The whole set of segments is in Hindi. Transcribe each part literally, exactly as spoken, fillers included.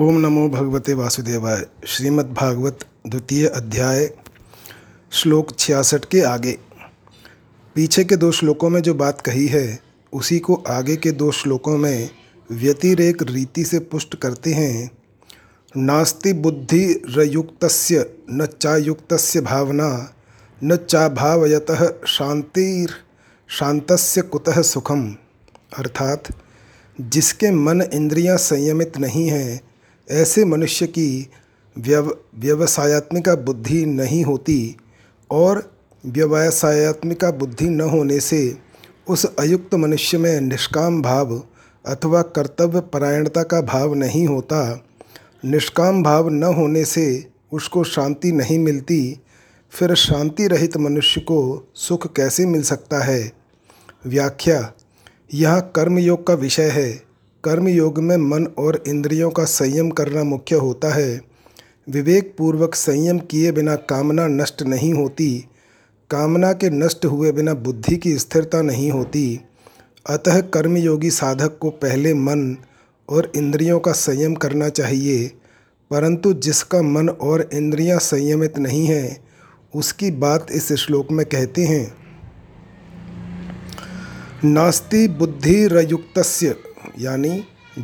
ओम नमो भगवते वासुदेवाय। श्रीमद्भागवत द्वितीय अध्याय श्लोक छियासठ के आगे। पीछे के दो श्लोकों में जो बात कही है उसी को आगे के दो श्लोकों में व्यतिरेक रीति से पुष्ट करते हैं। नास्ति बुद्धि रयुक्तस्य न चायुक्तस्य भावना न चा भावयतः शांतिर शांतस्य कुतः सुखम। अर्थात जिसके मन इंद्रियां संयमित नहीं हैं ऐसे मनुष्य की व्यव व्यवसायत्मिका बुद्धि नहीं होती और व्यवसायत्मिका बुद्धि न होने से उस अयुक्त मनुष्य में निष्काम भाव अथवा कर्तव्य परायणता का भाव नहीं होता। निष्काम भाव न होने से उसको शांति नहीं मिलती, फिर शांति रहित मनुष्य को सुख कैसे मिल सकता है। व्याख्या: यह कर्मयोग का विषय है। कर्मयोग में मन और इंद्रियों का संयम करना मुख्य होता है। विवेक पूर्वक संयम किए बिना कामना नष्ट नहीं होती, कामना के नष्ट हुए बिना बुद्धि की स्थिरता नहीं होती। अतः कर्मयोगी साधक को पहले मन और इंद्रियों का संयम करना चाहिए, परंतु जिसका मन और इंद्रियां संयमित नहीं हैं उसकी बात इस श्लोक में कहते हैं। नास्ति बुद्धि रयुक्तस्य, यानी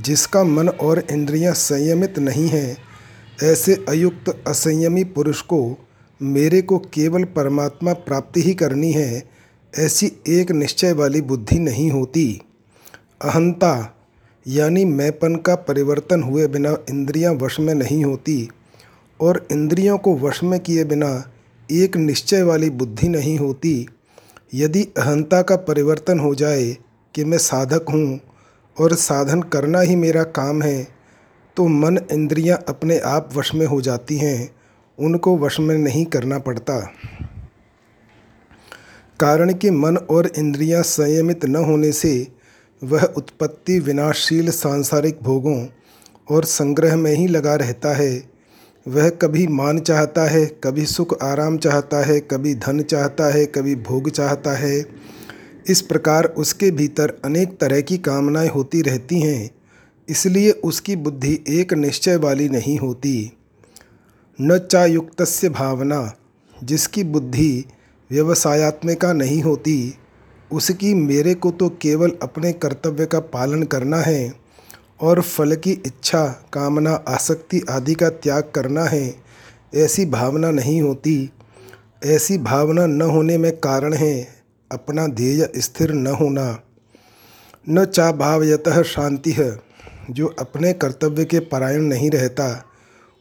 जिसका मन और इंद्रियां संयमित नहीं हैं ऐसे अयुक्त असंयमी पुरुष को मेरे को केवल परमात्मा प्राप्ति ही करनी है ऐसी एक निश्चय वाली बुद्धि नहीं होती। अहंता यानी मैंपन का परिवर्तन हुए बिना इंद्रियां वश में नहीं होती और इंद्रियों को वश में किए बिना एक निश्चय वाली बुद्धि नहीं होती। यदि अहंता का परिवर्तन हो जाए कि मैं साधक हूँ और साधन करना ही मेरा काम है, तो मन इंद्रियां अपने आप वश में हो जाती हैं, उनको वश में नहीं करना पड़ता। कारण कि मन और इंद्रियां संयमित न होने से वह उत्पत्ति विनाशशील सांसारिक भोगों और संग्रह में ही लगा रहता है। वह कभी मान चाहता है, कभी सुख आराम चाहता है, कभी धन चाहता है, कभी भोग चाहता है। इस प्रकार उसके भीतर अनेक तरह की कामनाएं होती रहती हैं, इसलिए उसकी बुद्धि एक निश्चय वाली नहीं होती। न चायुक्तस्य भावना, जिसकी बुद्धि व्यवसायत्मिका नहीं होती उसकी मेरे को तो केवल अपने कर्तव्य का पालन करना है और फल की इच्छा, कामना, आसक्ति आदि का त्याग करना है ऐसी भावना नहीं होती। ऐसी भावना न होने में कारण है अपना ध्येय स्थिर न होना। न चा भावयतः शांति है, जो अपने कर्तव्य के परायण नहीं रहता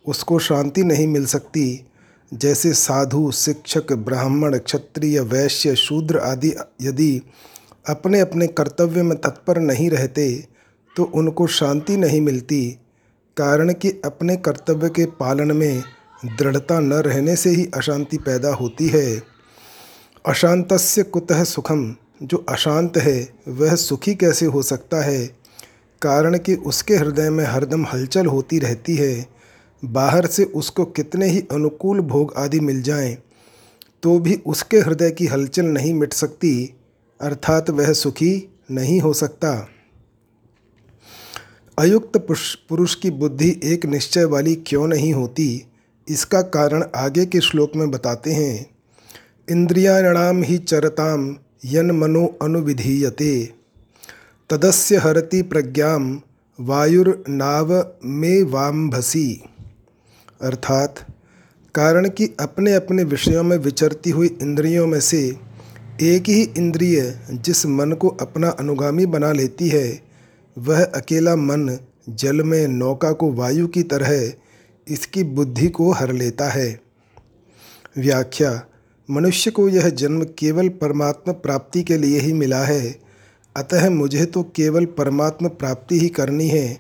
उसको शांति नहीं मिल सकती। जैसे साधु, शिक्षक, ब्राह्मण, क्षत्रिय, वैश्य, शूद्र आदि यदि अपने अपने कर्तव्य में तत्पर नहीं रहते तो उनको शांति नहीं मिलती, कारण कि अपने कर्तव्य के पालन में दृढ़ता न रहने से ही अशांति पैदा होती है। अशांतस्य कुतः सुखम, जो अशांत है वह सुखी कैसे हो सकता है, कारण कि उसके हृदय में हरदम हलचल होती रहती है। बाहर से उसको कितने ही अनुकूल भोग आदि मिल जाएं, तो भी उसके हृदय की हलचल नहीं मिट सकती, अर्थात वह सुखी नहीं हो सकता। अयुक्त पुरुष की बुद्धि एक निश्चय वाली क्यों नहीं होती, इसका कारण आगे के श्लोक में बताते हैं। इंद्रियाणाम हि चरताम यन मनो अनुविधीयते तदस्य हरति प्रज्ञाम वायुर्नाव में वाम्भसी। अर्थात कारण कि अपने अपने विषयों में विचरती हुई इंद्रियों में से एक ही इंद्रिय जिस मन को अपना अनुगामी बना लेती है वह अकेला मन जल में नौका को वायु की तरह इसकी बुद्धि को हर लेता है। व्याख्या: मनुष्य को यह जन्म केवल परमात्म प्राप्ति के लिए ही मिला है, अतः मुझे तो केवल परमात्म प्राप्ति ही करनी है,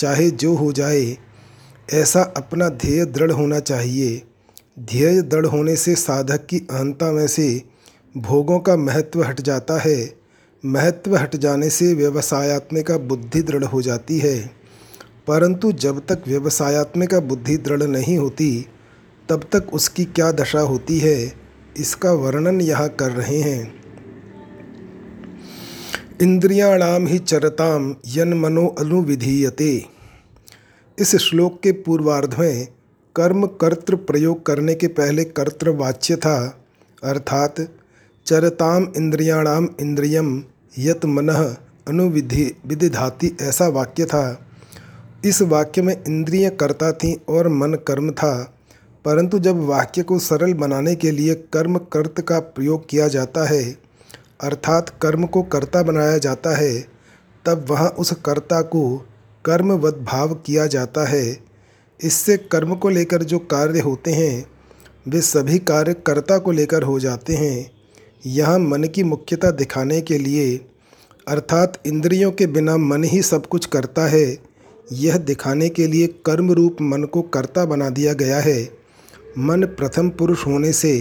चाहे जो हो जाए, ऐसा अपना ध्येय दृढ़ होना चाहिए। ध्येय दृढ़ होने से साधक की अहंता में से भोगों का महत्व हट जाता है। महत्व हट जाने से व्यवसायत्मिका बुद्धि दृढ़ हो जाती है, परंतु जब तक व्यवसायत्मिका बुद्धि दृढ़ नहीं होती तब तक उसकी क्या दशा होती है, इसका वर्णन यहाँ कर रहे हैं। इंद्रियाणाम हि चरताम यन मनो अनुविधीयते। इस श्लोक के पूर्वार्ध में कर्म कर्तृ प्रयोग करने के पहले कर्तृवाच्य था, अर्थात चरताम इंद्रियाणाम इंद्रियम यत मनः अनुविधि विदिधाति ऐसा वाक्य था। इस वाक्य में इंद्रिय कर्ता थीं और मन कर्म था, परंतु जब वाक्य को सरल बनाने के लिए कर्म कर्त का प्रयोग किया जाता है अर्थात कर्म को कर्ता बनाया जाता है, तब वहाँ उस कर्ता को कर्मवत भाव किया जाता है। इससे कर्म को लेकर जो कार्य होते हैं वे सभी कार्य कर्ता को लेकर हो जाते हैं। यहाँ मन की मुख्यता दिखाने के लिए अर्थात इंद्रियों के बिना मन ही सब कुछ करता है, यह दिखाने के लिए कर्म रूप मन को कर्ता बना दिया गया है। मन प्रथम पुरुष होने से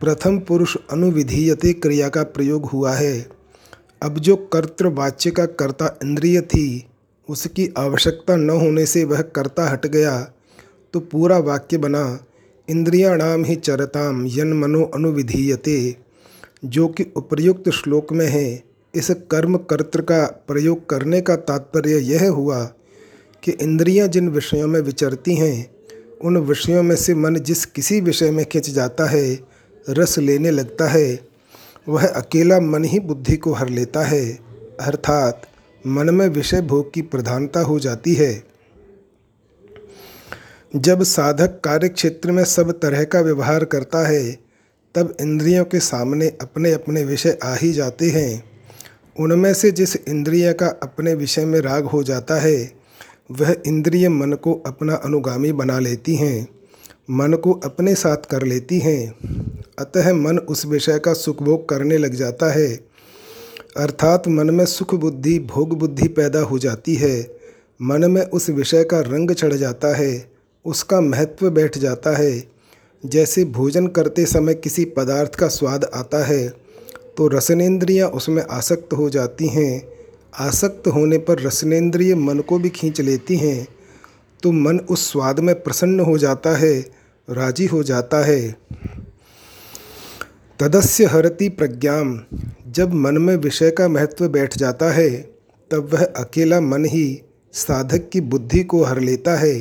प्रथम पुरुष अनुविधीयते क्रिया का प्रयोग हुआ है। अब जो कर्तृवाच्य का कर्ता इंद्रिय थी उसकी आवश्यकता न होने से वह कर्ता हट गया, तो पूरा वाक्य बना इंद्रियाणाम ही चरताम यन मनो अनुविधीयते, जो कि उपर्युक्त श्लोक में है। इस कर्म कर्तृ का प्रयोग करने का तात्पर्य यह हुआ कि इंद्रियां जिन विषयों में विचरती हैं उन विषयों में से मन जिस किसी विषय में खिंच जाता है, रस लेने लगता है, वह अकेला मन ही बुद्धि को हर लेता है, अर्थात मन में विषय भोग की प्रधानता हो जाती है। जब साधक कार्य क्षेत्र में सब तरह का व्यवहार करता है तब इंद्रियों के सामने अपने अपने विषय आ ही जाते हैं। उनमें से जिस इंद्रिय का अपने विषय में राग हो जाता है वह इंद्रिय मन को अपना अनुगामी बना लेती हैं, मन को अपने साथ कर लेती हैं, अतः मन उस विषय का सुखभोग करने लग जाता है, अर्थात मन में सुख बुद्धि भोग बुद्धि पैदा हो जाती है। मन में उस विषय का रंग चढ़ जाता है, उसका महत्व बैठ जाता है। जैसे भोजन करते समय किसी पदार्थ का स्वाद आता है तो रसनेंद्रियाँ उसमें आसक्त हो जाती हैं, आसक्त होने पर रसनेंद्रिय मन को भी खींच लेती हैं, तो मन उस स्वाद में प्रसन्न हो जाता है, राजी हो जाता है। तदस्य हरति प्रज्ञाम, जब मन में विषय का महत्व बैठ जाता है तब वह अकेला मन ही साधक की बुद्धि को हर लेता है,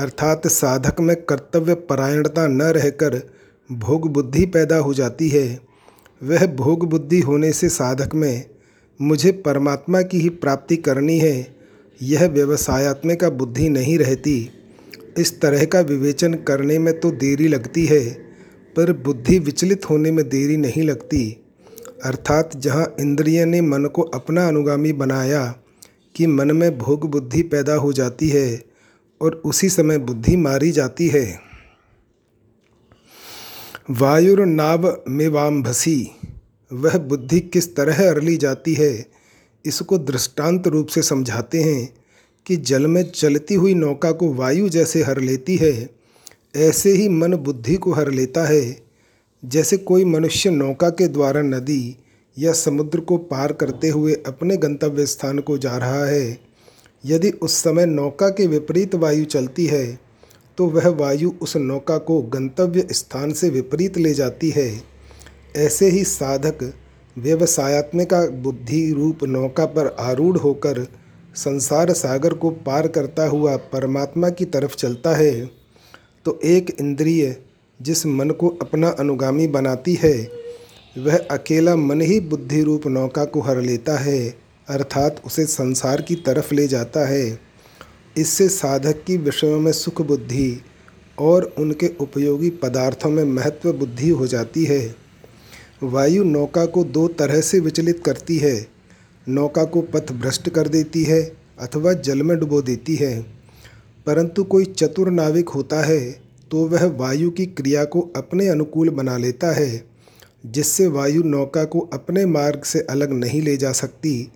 अर्थात साधक में कर्तव्य परायणता न रहकर भोग बुद्धि पैदा हो जाती है। वह भोग बुद्धि होने से साधक में मुझे परमात्मा की ही प्राप्ति करनी है यह व्यवसायत्मिका बुद्धि नहीं रहती। इस तरह का विवेचन करने में तो देरी लगती है पर बुद्धि विचलित होने में देरी नहीं लगती, अर्थात जहाँ इंद्रिय ने मन को अपना अनुगामी बनाया कि मन में भोग बुद्धि पैदा हो जाती है और उसी समय बुद्धि मारी जाती है। वायुर्नावमेवाम्भसि, वह बुद्धि किस तरह अरली जाती है इसको दृष्टांत रूप से समझाते हैं कि जल में चलती हुई नौका को वायु जैसे हर लेती है, ऐसे ही मन बुद्धि को हर लेता है। जैसे कोई मनुष्य नौका के द्वारा नदी या समुद्र को पार करते हुए अपने गंतव्य स्थान को जा रहा है, यदि उस समय नौका के विपरीत वायु चलती है तो वह वायु उस नौका को गंतव्य स्थान से विपरीत ले जाती है। ऐसे ही साधक व्यवसायत्मिका बुद्धि रूप नौका पर आरूढ़ होकर संसार सागर को पार करता हुआ परमात्मा की तरफ चलता है, तो एक इंद्रिय जिस मन को अपना अनुगामी बनाती है वह अकेला मन ही बुद्धि रूप नौका को हर लेता है, अर्थात उसे संसार की तरफ ले जाता है। इससे साधक की विषयों में सुख बुद्धि और उनके उपयोगी पदार्थों में महत्व बुद्धि हो जाती है। वायु नौका को दो तरह से विचलित करती है, नौका को पथ भ्रष्ट कर देती है अथवा जल में डुबो देती है, परंतु कोई चतुर नाविक होता है तो वह वायु की क्रिया को अपने अनुकूल बना लेता है, जिससे वायु नौका को अपने मार्ग से अलग नहीं ले जा सकती,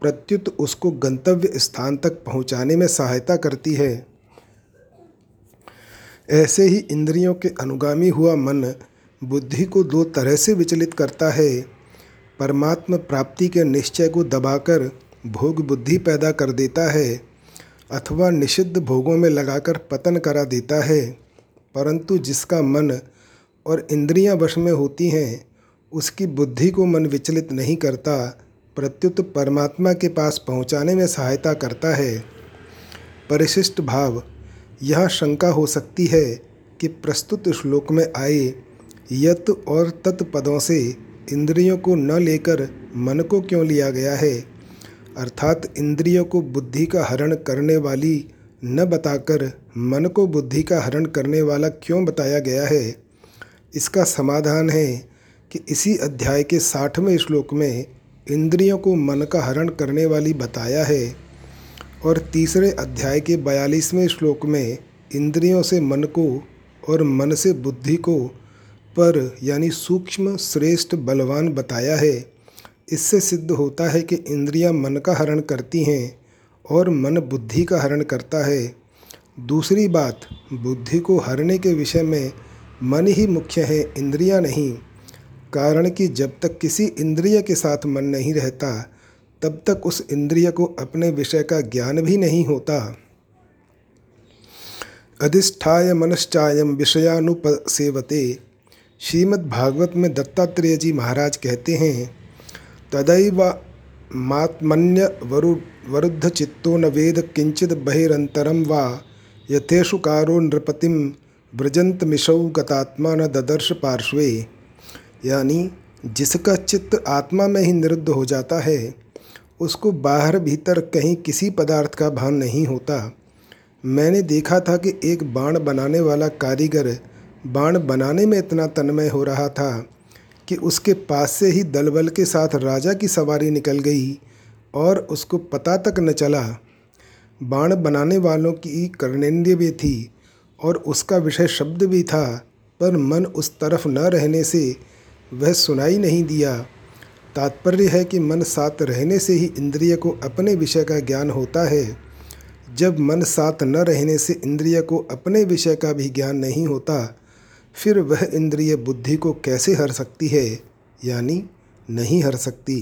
प्रत्युत उसको गंतव्य स्थान तक पहुंचाने में सहायता करती है। ऐसे ही इंद्रियों के अनुगामी हुआ मन बुद्धि को दो तरह से विचलित करता है, परमात्म प्राप्ति के निश्चय को दबाकर भोग बुद्धि पैदा कर देता है अथवा निषिद्ध भोगों में लगाकर पतन करा देता है, परंतु जिसका मन और इंद्रियां वश में होती हैं उसकी बुद्धि को मन विचलित नहीं करता, प्रत्युत परमात्मा के पास पहुंचाने में सहायता करता है। परिशिष्ट भाव। यह शंका हो सकती है कि प्रस्तुत श्लोक में आए यत और तत् पदों से इंद्रियों को न लेकर मन को क्यों लिया गया है, अर्थात इंद्रियों को बुद्धि का हरण करने वाली न बताकर मन को बुद्धि का हरण करने वाला क्यों बताया गया है। इसका समाधान है कि इसी अध्याय के साठवें श्लोक में इंद्रियों को मन का हरण करने वाली बताया है और तीसरे अध्याय के बयालीसवें श्लोक में इंद्रियों से मन को और मन से बुद्धि को पर यानी सूक्ष्म श्रेष्ठ बलवान बताया है। इससे सिद्ध होता है कि इंद्रियां मन का हरण करती हैं और मन बुद्धि का हरण करता है। दूसरी बात, बुद्धि को हरने के विषय में मन ही मुख्य है, इंद्रियां नहीं। कारण कि जब तक किसी इंद्रिय के साथ मन नहीं रहता तब तक उस इंद्रिय को अपने विषय का ज्ञान भी नहीं होता। अधिष्ठाय मनश्चायम विषयानुपसेवते। श्रीमद् भागवत में दत्तात्रेय जी महाराज कहते हैं, तदैव मात्मन्य वरु वरुद्ध चित्तो न वेद किंचित बहिरंतरम वा यथेषु कारो नृपतिम व्रजंत मिशौ गतात्मा न ददर्श पार्श्वे। यानी जिसका चित्त आत्मा में ही निरुद्ध हो जाता है उसको बाहर भीतर कहीं किसी पदार्थ का भान नहीं होता। मैंने देखा था कि एक बाण बनाने वाला कारीगर बाण बनाने में इतना तन्मय हो रहा था कि उसके पास से ही दलबल के साथ राजा की सवारी निकल गई और उसको पता तक न चला। बाण बनाने वालों की कर्णेंद्रिय भी थी और उसका विषय शब्द भी था, पर मन उस तरफ न रहने से वह सुनाई नहीं दिया। तात्पर्य है कि मन साथ रहने से ही इंद्रिय को अपने विषय का ज्ञान होता है। जब मन साथ न रहने से इंद्रिय को अपने विषय का भी ज्ञान नहीं होता, फिर वह इंद्रिय बुद्धि को कैसे हर सकती है, यानी नहीं हर सकती।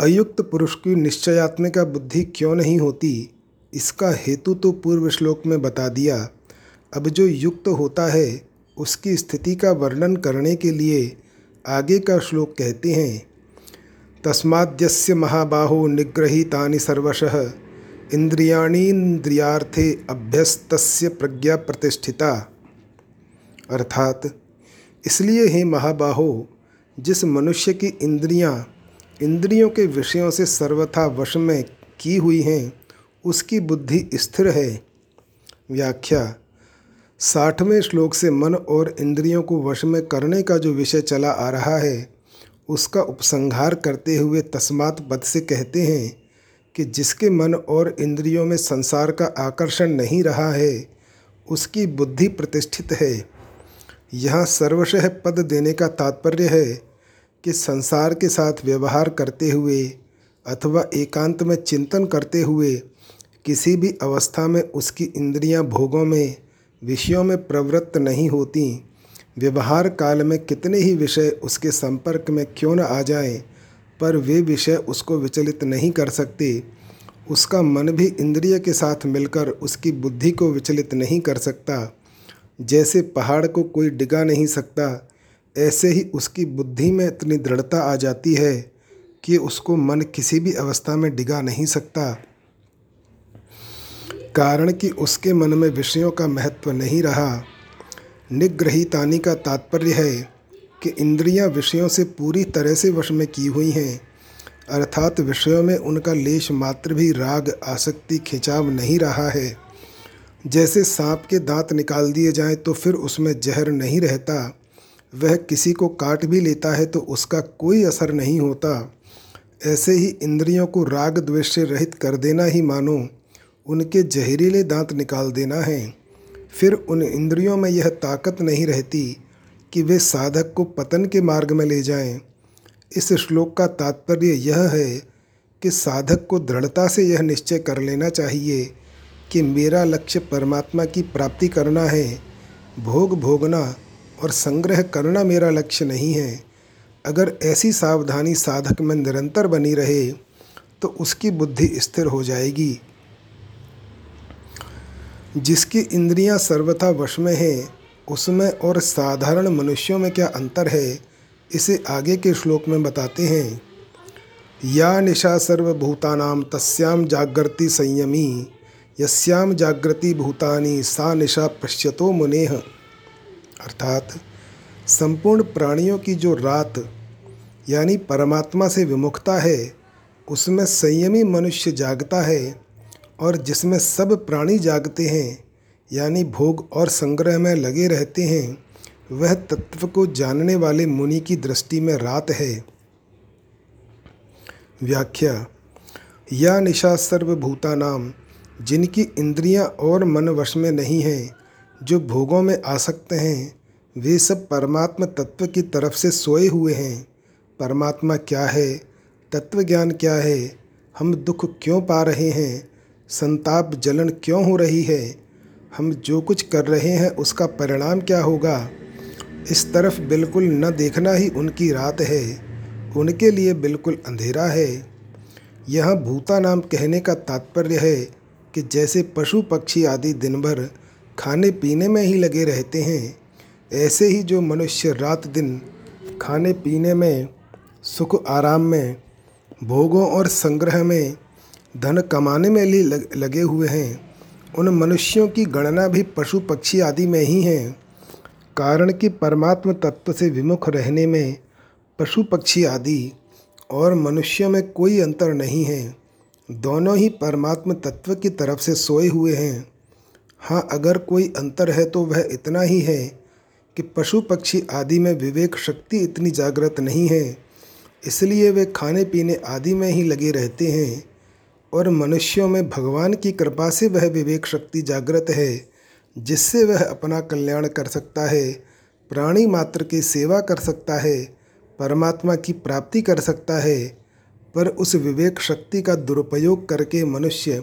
अयुक्त पुरुष की निश्चयात्मिका बुद्धि क्यों नहीं होती, इसका हेतु तो पूर्व श्लोक में बता दिया। अब जो युक्त होता है उसकी स्थिति का वर्णन करने के लिए आगे का श्लोक कहते हैं, तस्माद्यस्य महाबाहो निग्रहीतानि सर्वशः इंद्रियाणि इंद्रियार्थे अभ्यस्तस्य प्रज्ञा प्रतिष्ठिता। अर्थात इसलिए हे महाबाहो, जिस मनुष्य की इंद्रियां इंद्रियों के विषयों से सर्वथा वश में की हुई हैं उसकी बुद्धि स्थिर है। व्याख्या, साठवें श्लोक से मन और इंद्रियों को वश में करने का जो विषय चला आ रहा है उसका उपसंहार करते हुए तस्मात् पद से कहते हैं कि जिसके मन और इंद्रियों में संसार का आकर्षण नहीं रहा है उसकी बुद्धि प्रतिष्ठित है। यहाँ सर्वशः पद देने का तात्पर्य है कि संसार के साथ व्यवहार करते हुए अथवा एकांत में चिंतन करते हुए किसी भी अवस्था में उसकी इंद्रियां भोगों में विषयों में प्रवृत्त नहीं होती। व्यवहार काल में कितने ही विषय उसके संपर्क में क्यों न आ जाएं, पर वे विषय उसको विचलित नहीं कर सकते। उसका मन भी इंद्रिय के साथ मिलकर उसकी बुद्धि को विचलित नहीं कर सकता। जैसे पहाड़ को कोई डिगा नहीं सकता, ऐसे ही उसकी बुद्धि में इतनी दृढ़ता आ जाती है कि उसको मन किसी भी अवस्था में डिगा नहीं सकता। कारण कि उसके मन में विषयों का महत्व नहीं रहा। निग्रहीतानि का तात्पर्य है कि इंद्रियां विषयों से पूरी तरह से वश में की हुई हैं, अर्थात विषयों में उनका लेश मात्र भी राग आसक्ति खिंचाव नहीं रहा है। जैसे सांप के दांत निकाल दिए जाएं तो फिर उसमें जहर नहीं रहता, वह किसी को काट भी लेता है तो उसका कोई असर नहीं होता। ऐसे ही इंद्रियों को राग द्वेष से रहित कर देना ही मानो उनके जहरीले दांत निकाल देना है। फिर उन इंद्रियों में यह ताकत नहीं रहती कि वे साधक को पतन के मार्ग में ले जाएं। इस श्लोक का तात्पर्य यह है कि साधक को दृढ़ता से यह निश्चय कर लेना चाहिए कि मेरा लक्ष्य परमात्मा की प्राप्ति करना है, भोग भोगना और संग्रह करना मेरा लक्ष्य नहीं है। अगर ऐसी सावधानी साधक में निरंतर बनी रहे तो उसकी बुद्धि स्थिर हो जाएगी। जिसकी इंद्रियां सर्वथा वश में हैं उसमें और साधारण मनुष्यों में क्या अंतर है, इसे आगे के श्लोक में बताते हैं। या निशा सर्वभूतानां तस्यां जागर्ति संयमी यस्यां जागृति भूतानि सा निशा पश्यतो मुनेह। अर्थात संपूर्ण प्राणियों की जो रात यानी परमात्मा से विमुखता है उसमें संयमी मनुष्य जागता है, और जिसमें सब प्राणी जागते हैं यानी भोग और संग्रह में लगे रहते हैं वह तत्व को जानने वाले मुनि की दृष्टि में रात है। व्याख्या। या निशा सर्वभूतानाम, जिनकी इंद्रियां और मन वश में नहीं हैं, जो भोगों में आसक्त हैं, वे सब परमात्मा तत्व की तरफ से सोए हुए हैं। परमात्मा क्या है, तत्व ज्ञान क्या है, हम दुख क्यों पा रहे हैं, संताप जलन क्यों हो रही है, हम जो कुछ कर रहे हैं उसका परिणाम क्या होगा, इस तरफ बिल्कुल न देखना ही उनकी रात है। उनके लिए बिल्कुल अंधेरा है। यहाँ भूता नाम कहने का तात्पर्य है कि जैसे पशु पक्षी आदि दिन भर खाने पीने में ही लगे रहते हैं, ऐसे ही जो मनुष्य रात दिन खाने पीने में, सुख आराम में, भोगों और संग्रह में, धन कमाने में ही लगे हुए हैं, उन मनुष्यों की गणना भी पशु पक्षी आदि में ही है। कारण कि परमात्म तत्व से विमुख रहने में पशु पक्षी आदि और मनुष्यों में कोई अंतर नहीं है, दोनों ही परमात्म तत्व की तरफ से सोए हुए हैं। हाँ, अगर कोई अंतर है तो वह इतना ही है कि पशु पक्षी आदि में विवेक शक्ति इतनी जागृत नहीं है, इसलिए वे खाने पीने आदि में ही लगे रहते हैं, और मनुष्यों में भगवान की कृपा से वह विवेक शक्ति जागृत है जिससे वह अपना कल्याण कर सकता है, प्राणी मात्र की सेवा कर सकता है, परमात्मा की प्राप्ति कर सकता है। पर उस विवेक शक्ति का दुरुपयोग करके मनुष्य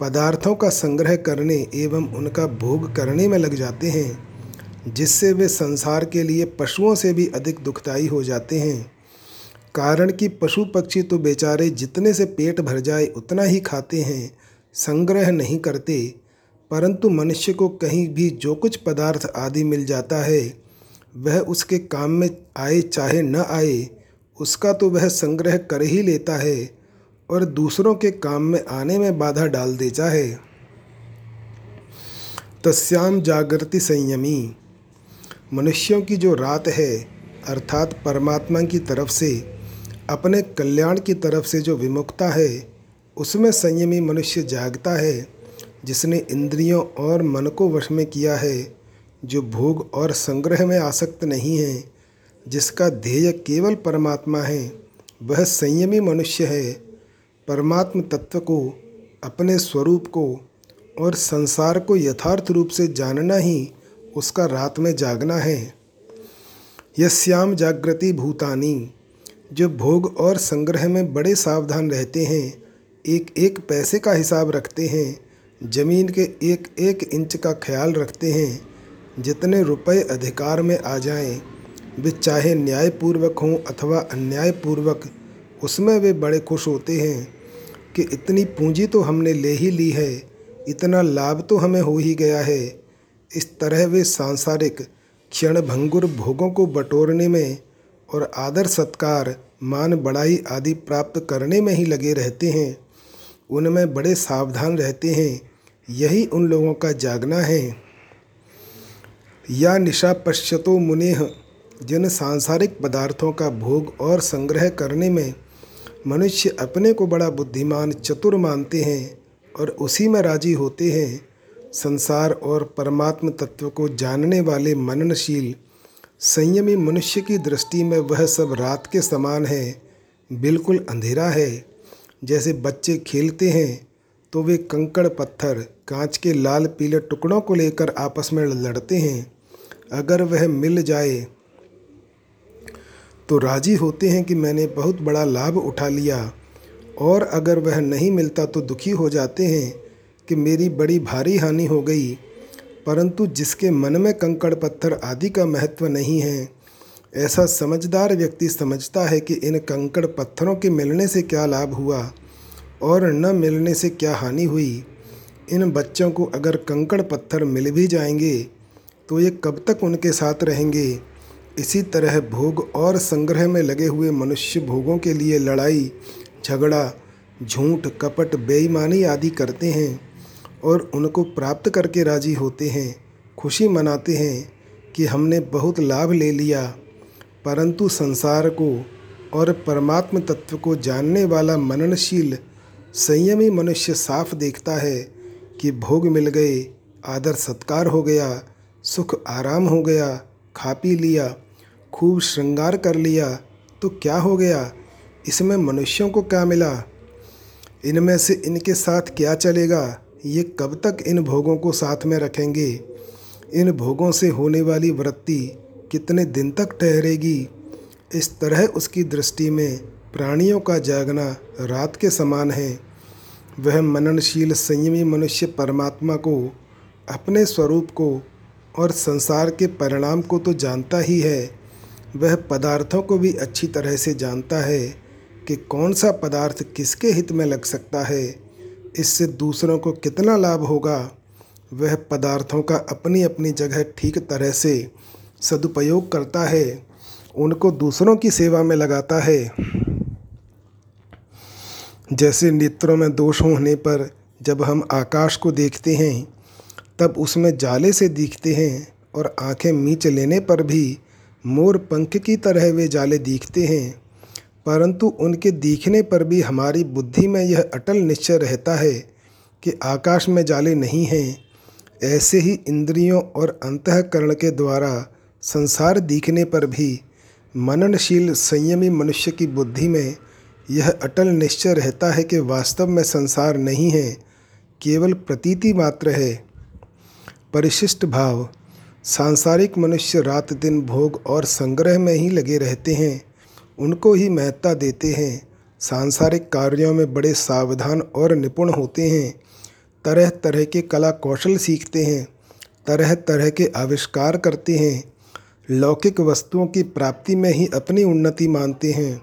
पदार्थों का संग्रह करने एवं उनका भोग करने में लग जाते हैं, जिससे वे संसार के लिए पशुओं से भी अधिक दुखदायी हो जाते हैं। कारण कि पशु पक्षी तो बेचारे जितने से पेट भर जाए उतना ही खाते हैं, संग्रह नहीं करते, परंतु मनुष्य को कहीं भी जो कुछ पदार्थ आदि मिल जाता है वह उसके काम में आए चाहे न आए, उसका तो वह संग्रह कर ही लेता है और दूसरों के काम में आने में बाधा डाल देता है। तस्याम जागृति संयमी, मनुष्यों की जो रात है अर्थात परमात्मा की तरफ से, अपने कल्याण की तरफ से जो विमुखता है, उसमें संयमी मनुष्य जागता है, जिसने इंद्रियों और मन को वश में किया है, जो भोग और संग्रह में आसक्त नहीं है, जिसका ध्येय केवल परमात्मा है, वह संयमी मनुष्य है। परमात्म तत्व को, अपने स्वरूप को और संसार को यथार्थ रूप से जानना ही उसका रात में जागना है। यस्याम जागृति भूतानी, जो भोग और संग्रह में बड़े सावधान रहते हैं, एक एक पैसे का हिसाब रखते हैं, जमीन के एक एक इंच का ख्याल रखते हैं, जितने रुपए अधिकार में आ जाएं, वे चाहे न्यायपूर्वक हों अथवा अन्यायपूर्वक, उसमें वे बड़े खुश होते हैं कि इतनी पूंजी तो हमने ले ही ली है, इतना लाभ तो हमें हो ही गया है। इस तरह वे सांसारिक क्षणभंगुर भोगों को बटोरने में और आदर सत्कार मान बढ़ाई आदि प्राप्त करने में ही लगे रहते हैं, उनमें बड़े सावधान रहते हैं, यही उन लोगों का जागना है। या निशा पश्यतो मुनेह, जिन सांसारिक पदार्थों का भोग और संग्रह करने में मनुष्य अपने को बड़ा बुद्धिमान चतुर मानते हैं और उसी में राजी होते हैं, संसार और परमात्म तत्व को जानने वाले मननशील संयमी मनुष्य की दृष्टि में वह सब रात के समान है, बिल्कुल अंधेरा है। जैसे बच्चे खेलते हैं तो वे कंकड़ पत्थर कांच के लाल पीले टुकड़ों को लेकर आपस में लड़ते हैं, अगर वह मिल जाए तो राजी होते हैं कि मैंने बहुत बड़ा लाभ उठा लिया, और अगर वह नहीं मिलता तो दुखी हो जाते हैं कि मेरी बड़ी भारी हानि हो गई। परंतु जिसके मन में कंकड़ पत्थर आदि का महत्व नहीं है, ऐसा समझदार व्यक्ति समझता है कि इन कंकड़ पत्थरों के मिलने से क्या लाभ हुआ और न मिलने से क्या हानि हुई। इन बच्चों को अगर कंकड़ पत्थर मिल भी जाएंगे तो ये कब तक उनके साथ रहेंगे। इसी तरह भोग और संग्रह में लगे हुए मनुष्य भोगों के लिए लड़ाई झगड़ा, झूठ, कपट, बेईमानी आदि करते हैं और उनको प्राप्त करके राजी होते हैं, खुशी मनाते हैं कि हमने बहुत लाभ ले लिया। परंतु संसार को और परमात्म तत्व को जानने वाला मननशील संयमी मनुष्य साफ देखता है कि भोग मिल गए, आदर सत्कार हो गया, सुख आराम हो गया, खा पी लिया, खूब श्रृंगार कर लिया, तो क्या हो गया? इसमें मनुष्यों को क्या मिला? इनमें से इनके साथ क्या चलेगा? ये कब तक इन भोगों को साथ में रखेंगे? इन भोगों से होने वाली वृत्ति कितने दिन तक ठहरेगी? इस तरह उसकी दृष्टि में प्राणियों का जागना रात के समान है। वह मननशील संयमी मनुष्य परमात्मा को, अपने स्वरूप को और संसार के परिणाम को तो जानता ही है, वह पदार्थों को भी अच्छी तरह से जानता है कि कौन सा पदार्थ किसके हित में लग सकता है, इससे दूसरों को कितना लाभ होगा। वह पदार्थों का अपनी अपनी जगह ठीक तरह से सदुपयोग करता है, उनको दूसरों की सेवा में लगाता है। जैसे नेत्रों में दोष होने पर जब हम आकाश को देखते हैं तब उसमें जाले से दिखते हैं, और आंखें मींच लेने पर भी मोर पंख की तरह वे जाले दिखते हैं, परंतु उनके दिखने पर भी हमारी बुद्धि में यह अटल निश्चय रहता है कि आकाश में जाले नहीं हैं। ऐसे ही इंद्रियों और अंतःकरण के द्वारा संसार दिखने पर भी मननशील संयमी मनुष्य की बुद्धि में यह अटल निश्चय रहता है कि वास्तव में संसार नहीं है, केवल प्रतीति मात्र है। परिशिष्ट भाव, सांसारिक मनुष्य रात दिन भोग और संग्रह में ही लगे रहते हैं, उनको ही महत्ता देते हैं, सांसारिक कार्यों में बड़े सावधान और निपुण होते हैं, तरह तरह के कला कौशल सीखते हैं, तरह तरह के आविष्कार करते हैं, लौकिक वस्तुओं की प्राप्ति में ही अपनी उन्नति मानते हैं,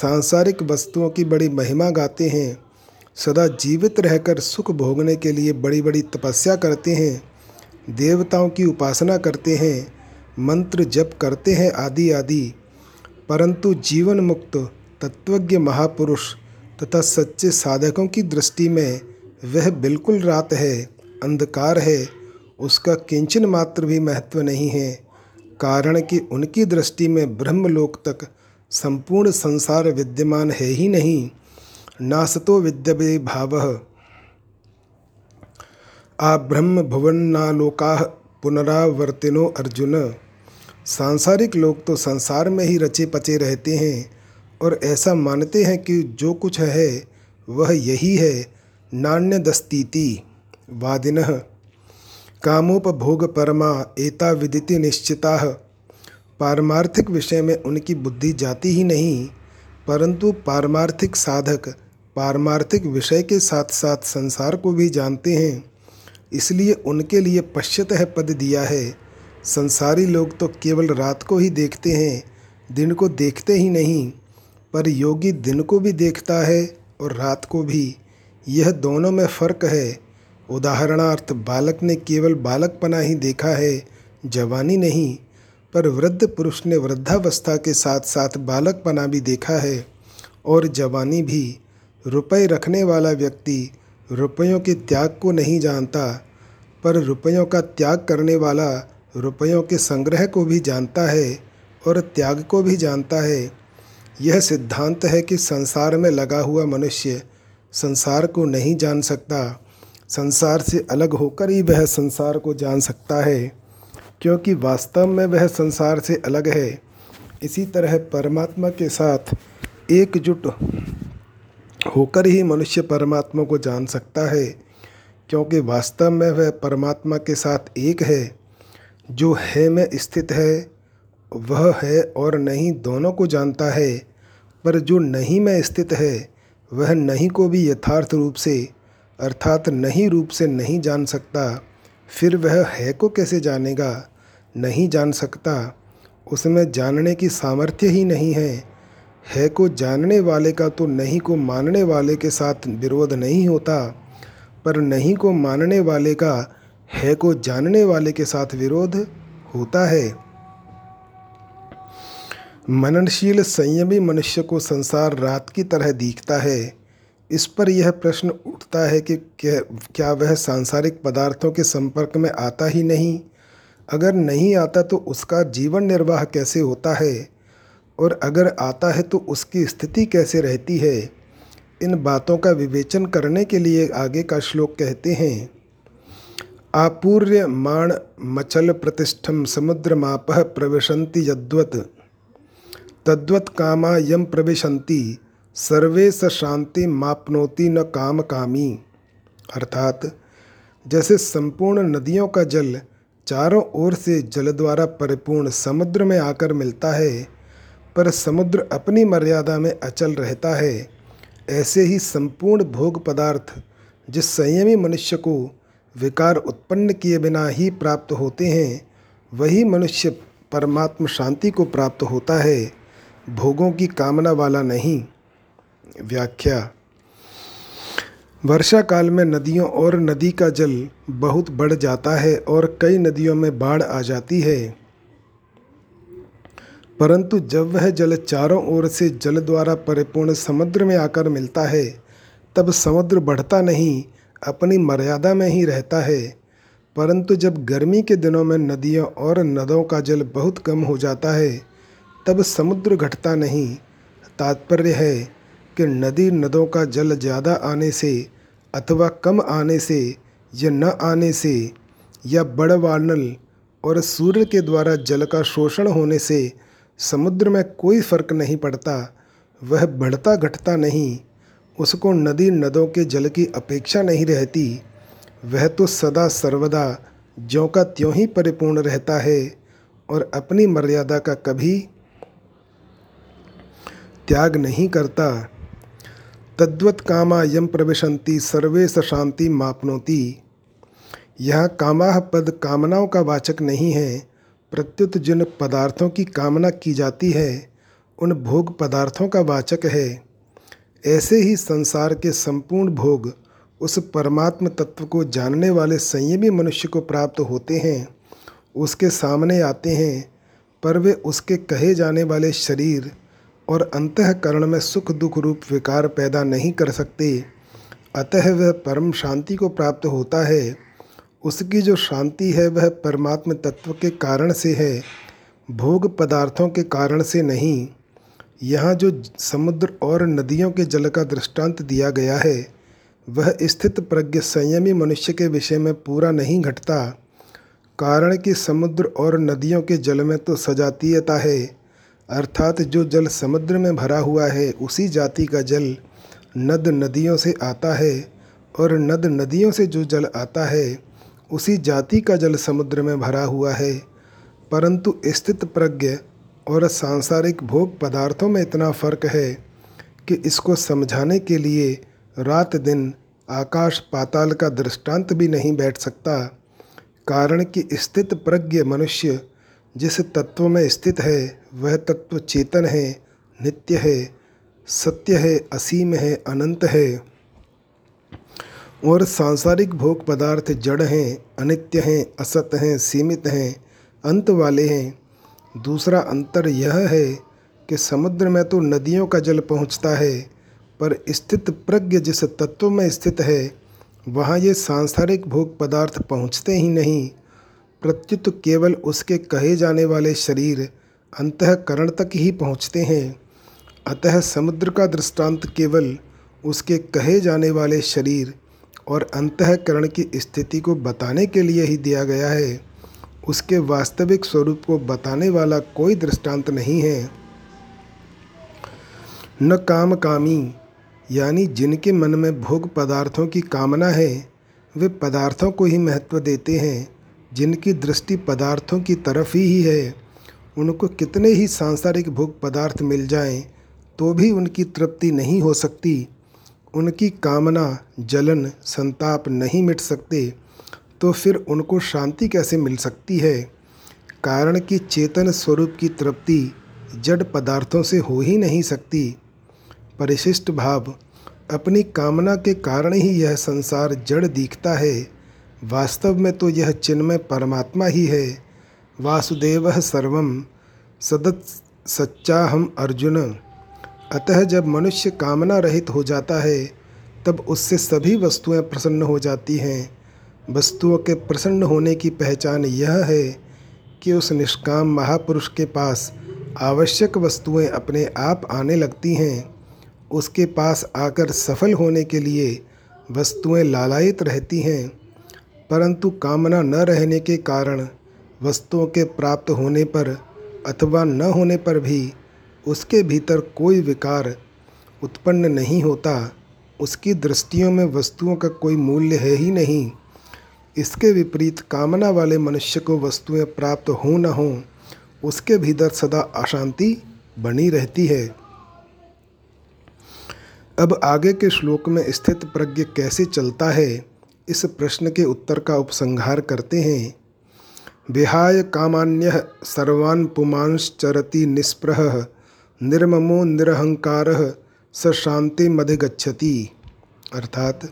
सांसारिक वस्तुओं की बड़ी महिमा गाते हैं, सदा जीवित रहकर सुख भोगने के लिए बड़ी बड़ी तपस्या करते हैं, देवताओं की उपासना करते हैं, मंत्र जप करते हैं आदि आदि। परंतु जीवन मुक्त तत्वज्ञ महापुरुष तथा सच्चे साधकों की दृष्टि में वह बिल्कुल रात है, अंधकार है, उसका किंचन मात्र भी महत्व नहीं है। कारण कि उनकी दृष्टि में ब्रह्मलोक तक संपूर्ण संसार विद्यमान है ही नहीं। नासतो विद्यते भावः आ ब्रह्म भुवनालोकाः पुनरावर्तिनो अर्जुन। सांसारिक लोग तो संसार में ही रचे पचे रहते हैं और ऐसा मानते हैं कि जो कुछ है वह यही है। नान्यदस्तीति वादिनः कामोपभोग परमा एता विदिति निश्चिता। पारमार्थिक विषय में उनकी बुद्धि जाती ही नहीं, परंतु पारमार्थिक साधक पारमार्थिक विषय के साथ साथ संसार को भी जानते हैं, इसलिए उनके लिए पश्यतः पद दिया है। संसारी लोग तो केवल रात को ही देखते हैं, दिन को देखते ही नहीं, पर योगी दिन को भी देखता है और रात को भी। यह दोनों में फ़र्क है। उदाहरणार्थ बालक ने केवल बालकपना ही देखा है, जवानी नहीं, पर वृद्ध पुरुष ने वृद्धावस्था के साथ साथ बालकपना भी देखा है और जवानी भी। रुपए रखने वाला व्यक्ति रुपयों के त्याग को नहीं जानता, पर रुपयों का त्याग करने वाला रुपयों के संग्रह को भी जानता है और त्याग को भी जानता है। यह सिद्धांत है कि संसार में लगा हुआ मनुष्य संसार को नहीं जान सकता, संसार से अलग होकर ही वह संसार को जान सकता है, क्योंकि वास्तव में वह संसार से अलग है। इसी तरह परमात्मा के साथ एकजुट होकर ही मनुष्य परमात्मा को जान सकता है, क्योंकि वास्तव में वह परमात्मा के साथ एक है। जो है में स्थित है, वह है और नहीं दोनों को जानता है, पर जो नहीं में स्थित है वह नहीं को भी यथार्थ रूप से अर्थात नहीं रूप से नहीं जान सकता। फिर वह है को कैसे जानेगा? नहीं जान सकता, उसमें जानने की सामर्थ्य ही नहीं है। है को जानने वाले का तो नहीं को मानने वाले के साथ विरोध नहीं होता, पर नहीं को मानने वाले का है को जानने वाले के साथ विरोध होता है। मननशील संयमी मनुष्य को संसार रात की तरह दिखता है। इस पर यह प्रश्न उठता है कि क्या वह सांसारिक पदार्थों के संपर्क में आता ही नहीं, अगर नहीं आता तो उसका जीवन निर्वाह कैसे होता है, और अगर आता है तो उसकी स्थिति कैसे रहती है। इन बातों का विवेचन करने के लिए आगे का श्लोक कहते हैं, आपूर्य माण मचल प्रतिष्ठम समुद्रमापः प्रविशन्ति यद्वत् तद्वत् कामा यम प्रविशन्ति सर्वे स शांति मापनोति न काम कामी। अर्थात जैसे संपूर्ण नदियों का जल चारों ओर से जल द्वारा परिपूर्ण समुद्र में आकर मिलता है, पर समुद्र अपनी मर्यादा में अचल रहता है, ऐसे ही संपूर्ण भोग पदार्थ जिस संयमी मनुष्य को विकार उत्पन्न किए बिना ही प्राप्त होते हैं, वही मनुष्य परमात्म शांति को प्राप्त होता है, भोगों की कामना वाला नहीं। व्याख्या। वर्षा काल में नदियों और नदी का जल बहुत बढ़ जाता है और कई नदियों में बाढ़ आ जाती है, परंतु जब वह जल चारों ओर से जल द्वारा परिपूर्ण समुद्र में आकर मिलता है, तब समुद्र बढ़ता नहीं, अपनी मर्यादा में ही रहता है। परंतु जब गर्मी के दिनों में नदियों और नदों का जल बहुत कम हो जाता है, तब समुद्र घटता नहीं। तात्पर्य है कि नदी नदों का जल ज़्यादा आने से अथवा कम आने से या न आने से या बड़वानल और सूर्य के द्वारा जल का शोषण होने से समुद्र में कोई फर्क नहीं पड़ता, वह बढ़ता घटता नहीं, उसको नदी नदों के जल की अपेक्षा नहीं रहती, वह तो सदा सर्वदा ज्यों का त्यों ही परिपूर्ण रहता है और अपनी मर्यादा का कभी त्याग नहीं करता। तद्वत् कामा यम प्रविशन्ति सर्वे स शांति मापनोति। यह कामाह पद कामनाओं का वाचक नहीं है, प्रत्युत जिन पदार्थों की कामना की जाती है उन भोग पदार्थों का वाचक है। ऐसे ही संसार के संपूर्ण भोग उस परमात्म तत्व को जानने वाले संयमी मनुष्य को प्राप्त होते हैं, उसके सामने आते हैं, पर वे उसके कहे जाने वाले शरीर और अंतःकरण में सुख दुख रूप विकार पैदा नहीं कर सकते, अतः वह परम शांति को प्राप्त होता है। उसकी जो शांति है वह परमात्म तत्व के कारण से है, भोग पदार्थों के कारण से नहीं। यहाँ जो समुद्र और नदियों के जल का दृष्टांत दिया गया है, वह स्थित प्रज्ञ संयमी मनुष्य के विषय में पूरा नहीं घटता, कारण कि समुद्र और नदियों के जल में तो सजातीयता है, अर्थात जो जल समुद्र में भरा हुआ है उसी जाति का जल नद नदियों से आता है, और नद नदियों से जो जल आता है उसी जाति का जल समुद्र में भरा हुआ है। परंतु स्थित प्रज्ञ और सांसारिक भोग पदार्थों में इतना फर्क है कि इसको समझाने के लिए रात दिन आकाश पाताल का दृष्टांत भी नहीं बैठ सकता, कारण कि स्थित प्रज्ञ मनुष्य जिस तत्व में स्थित है वह तत्व चेतन है, नित्य है, सत्य है, असीम है, अनंत है, और सांसारिक भोग पदार्थ जड़ हैं, अनित्य हैं, असत हैं, सीमित हैं, अंत वाले हैं। दूसरा अंतर यह है कि समुद्र में तो नदियों का जल पहुंचता है, पर स्थित प्रज्ञ जिस तत्व में स्थित है वहां ये सांसारिक भोग पदार्थ पहुंचते ही नहीं, प्रत्युत केवल उसके कहे जाने वाले शरीर अंतःकरण तक ही पहुंचते हैं। अतः समुद्र का दृष्टांत केवल उसके कहे जाने वाले शरीर और अंतःकरण की स्थिति को बताने के लिए ही दिया गया है, उसके वास्तविक स्वरूप को बताने वाला कोई दृष्टांत नहीं है। न काम कामी, यानी जिनके मन में भोग पदार्थों की कामना है वे पदार्थों को ही महत्व देते हैं, जिनकी दृष्टि पदार्थों की तरफ ही है उनको कितने ही सांसारिक भोग पदार्थ मिल जाएं तो भी उनकी तृप्ति नहीं हो सकती, उनकी कामना जलन संताप नहीं मिट सकते, तो फिर उनको शांति कैसे मिल सकती है, कारण कि चेतन स्वरूप की तृप्ति जड़ पदार्थों से हो ही नहीं सकती। परिशिष्ट भाव, अपनी कामना के कारण ही यह संसार जड़ दिखता है, वास्तव में तो यह चिन्मय परमात्मा ही है। वासुदेवः सर्वं सदत सच्चा हम अर्जुन। अतः जब मनुष्य कामना रहित हो जाता है तब उससे सभी वस्तुएं प्रसन्न हो जाती हैं। वस्तुओं के प्रसन्न होने की पहचान यह है कि उस निष्काम महापुरुष के पास आवश्यक वस्तुएं अपने आप आने लगती हैं। उसके पास आकर सफल होने के लिए वस्तुएं लालायित रहती हैं, परंतु कामना न रहने के कारण वस्तुओं के प्राप्त होने पर अथवा न होने पर भी उसके भीतर कोई विकार उत्पन्न नहीं होता। उसकी दृष्टियों में वस्तुओं का कोई मूल्य है ही नहीं। इसके विपरीत कामना वाले मनुष्य को वस्तुएं प्राप्त हों न हों, उसके भीतर सदा अशांति बनी रहती है। अब आगे के श्लोक में स्थित प्रज्ञ कैसे चलता है, इस प्रश्न के उत्तर का उपसंहार करते हैं। विहाय कामान्यः सर्वान् पुमांश्चरति निस्पृहः निर्ममो निरहंकारः स शांतिमधिगच्छति। अर्थात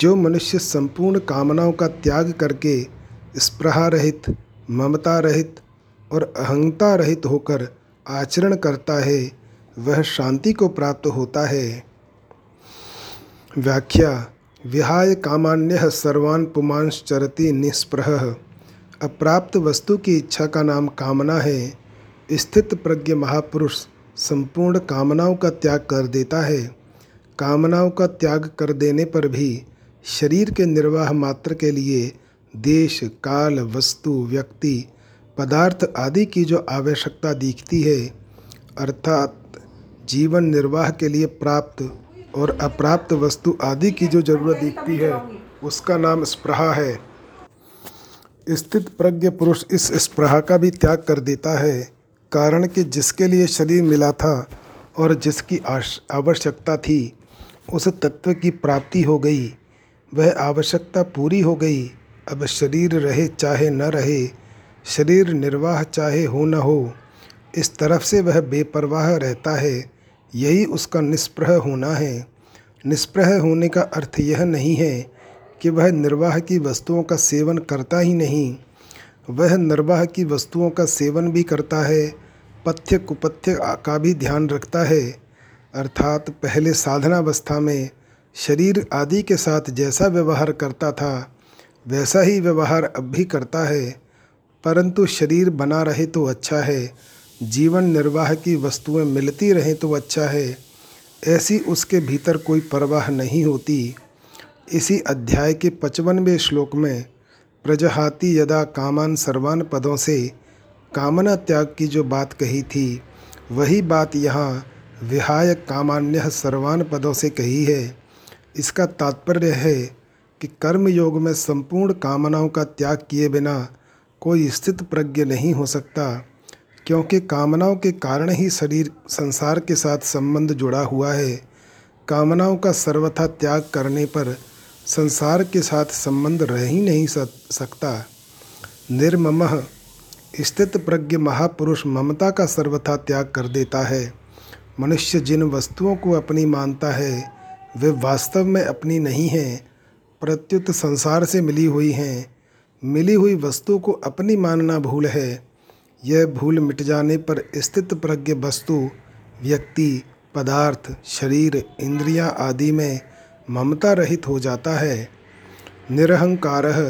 जो मनुष्य संपूर्ण कामनाओं का त्याग करके स्पृहा रहित, ममता रहित और अहंता रहित होकर आचरण करता है, वह शांति को प्राप्त होता है। व्याख्या: विहाय कामान्यः सर्वान् पुमांश्चरति निस्पृहः। अप्राप्त वस्तु की इच्छा का नाम कामना है। स्थित प्रज्ञ महापुरुष संपूर्ण कामनाओं का त्याग कर देता है। कामनाओं का त्याग कर देने पर भी शरीर के निर्वाह मात्र के लिए देश, काल, वस्तु, व्यक्ति, पदार्थ आदि की जो आवश्यकता दिखती है, अर्थात जीवन निर्वाह के लिए प्राप्त और अप्राप्त वस्तु आदि की जो जरूरत दिखती है, उसका नाम स्पृहा है। स्थित प्रज्ञ पुरुष इस स्पृहा का भी त्याग कर देता है, कारण कि जिसके लिए शरीर मिला था और जिसकी आवश्यकता थी, उस तत्व की प्राप्ति हो गई, वह आवश्यकता पूरी हो गई। अब शरीर रहे चाहे न रहे, शरीर निर्वाह चाहे हो न हो, इस तरफ से वह बेपरवाह रहता है। यही उसका निष्प्रह होना है। निष्प्रह होने का अर्थ यह नहीं है कि वह निर्वाह की वस्तुओं का सेवन करता ही नहीं, वह निर्वाह की वस्तुओं का सेवन भी करता है, पथ्य कुपथ्य का भी ध्यान रखता है। अर्थात पहले साधनावस्था में शरीर आदि के साथ जैसा व्यवहार करता था, वैसा ही व्यवहार अब भी करता है, परंतु शरीर बना रहे तो अच्छा है, जीवन निर्वाह की वस्तुएं मिलती रहें तो अच्छा है, ऐसी उसके भीतर कोई परवाह नहीं होती। इसी अध्याय के पचपनवें श्लोक में प्रजहाति यदा कामान सर्वान पदों से कामना त्याग की जो बात कही थी, वही बात यहाँ विहाय कामान्यः सर्वान पदों से कही है। इसका तात्पर्य है कि कर्म योग में संपूर्ण कामनाओं का त्याग किए बिना कोई स्थित प्रज्ञ नहीं हो सकता, क्योंकि कामनाओं के कारण ही शरीर संसार के साथ संबंध जुड़ा हुआ है। कामनाओं का सर्वथा त्याग करने पर संसार के साथ संबंध रह ही नहीं सकता। निर्ममः: स्थित प्रज्ञ महापुरुष ममता का सर्वथा त्याग कर देता है। मनुष्य जिन वस्तुओं को अपनी मानता है, वे वास्तव में अपनी नहीं हैं, प्रत्युत संसार से मिली हुई हैं। मिली हुई वस्तु को अपनी मानना भूल है। यह भूल मिट जाने पर स्थित प्रज्ञ वस्तु, व्यक्ति, पदार्थ, शरीर, इंद्रियां आदि में ममता रहित हो जाता है। निरहंकारः: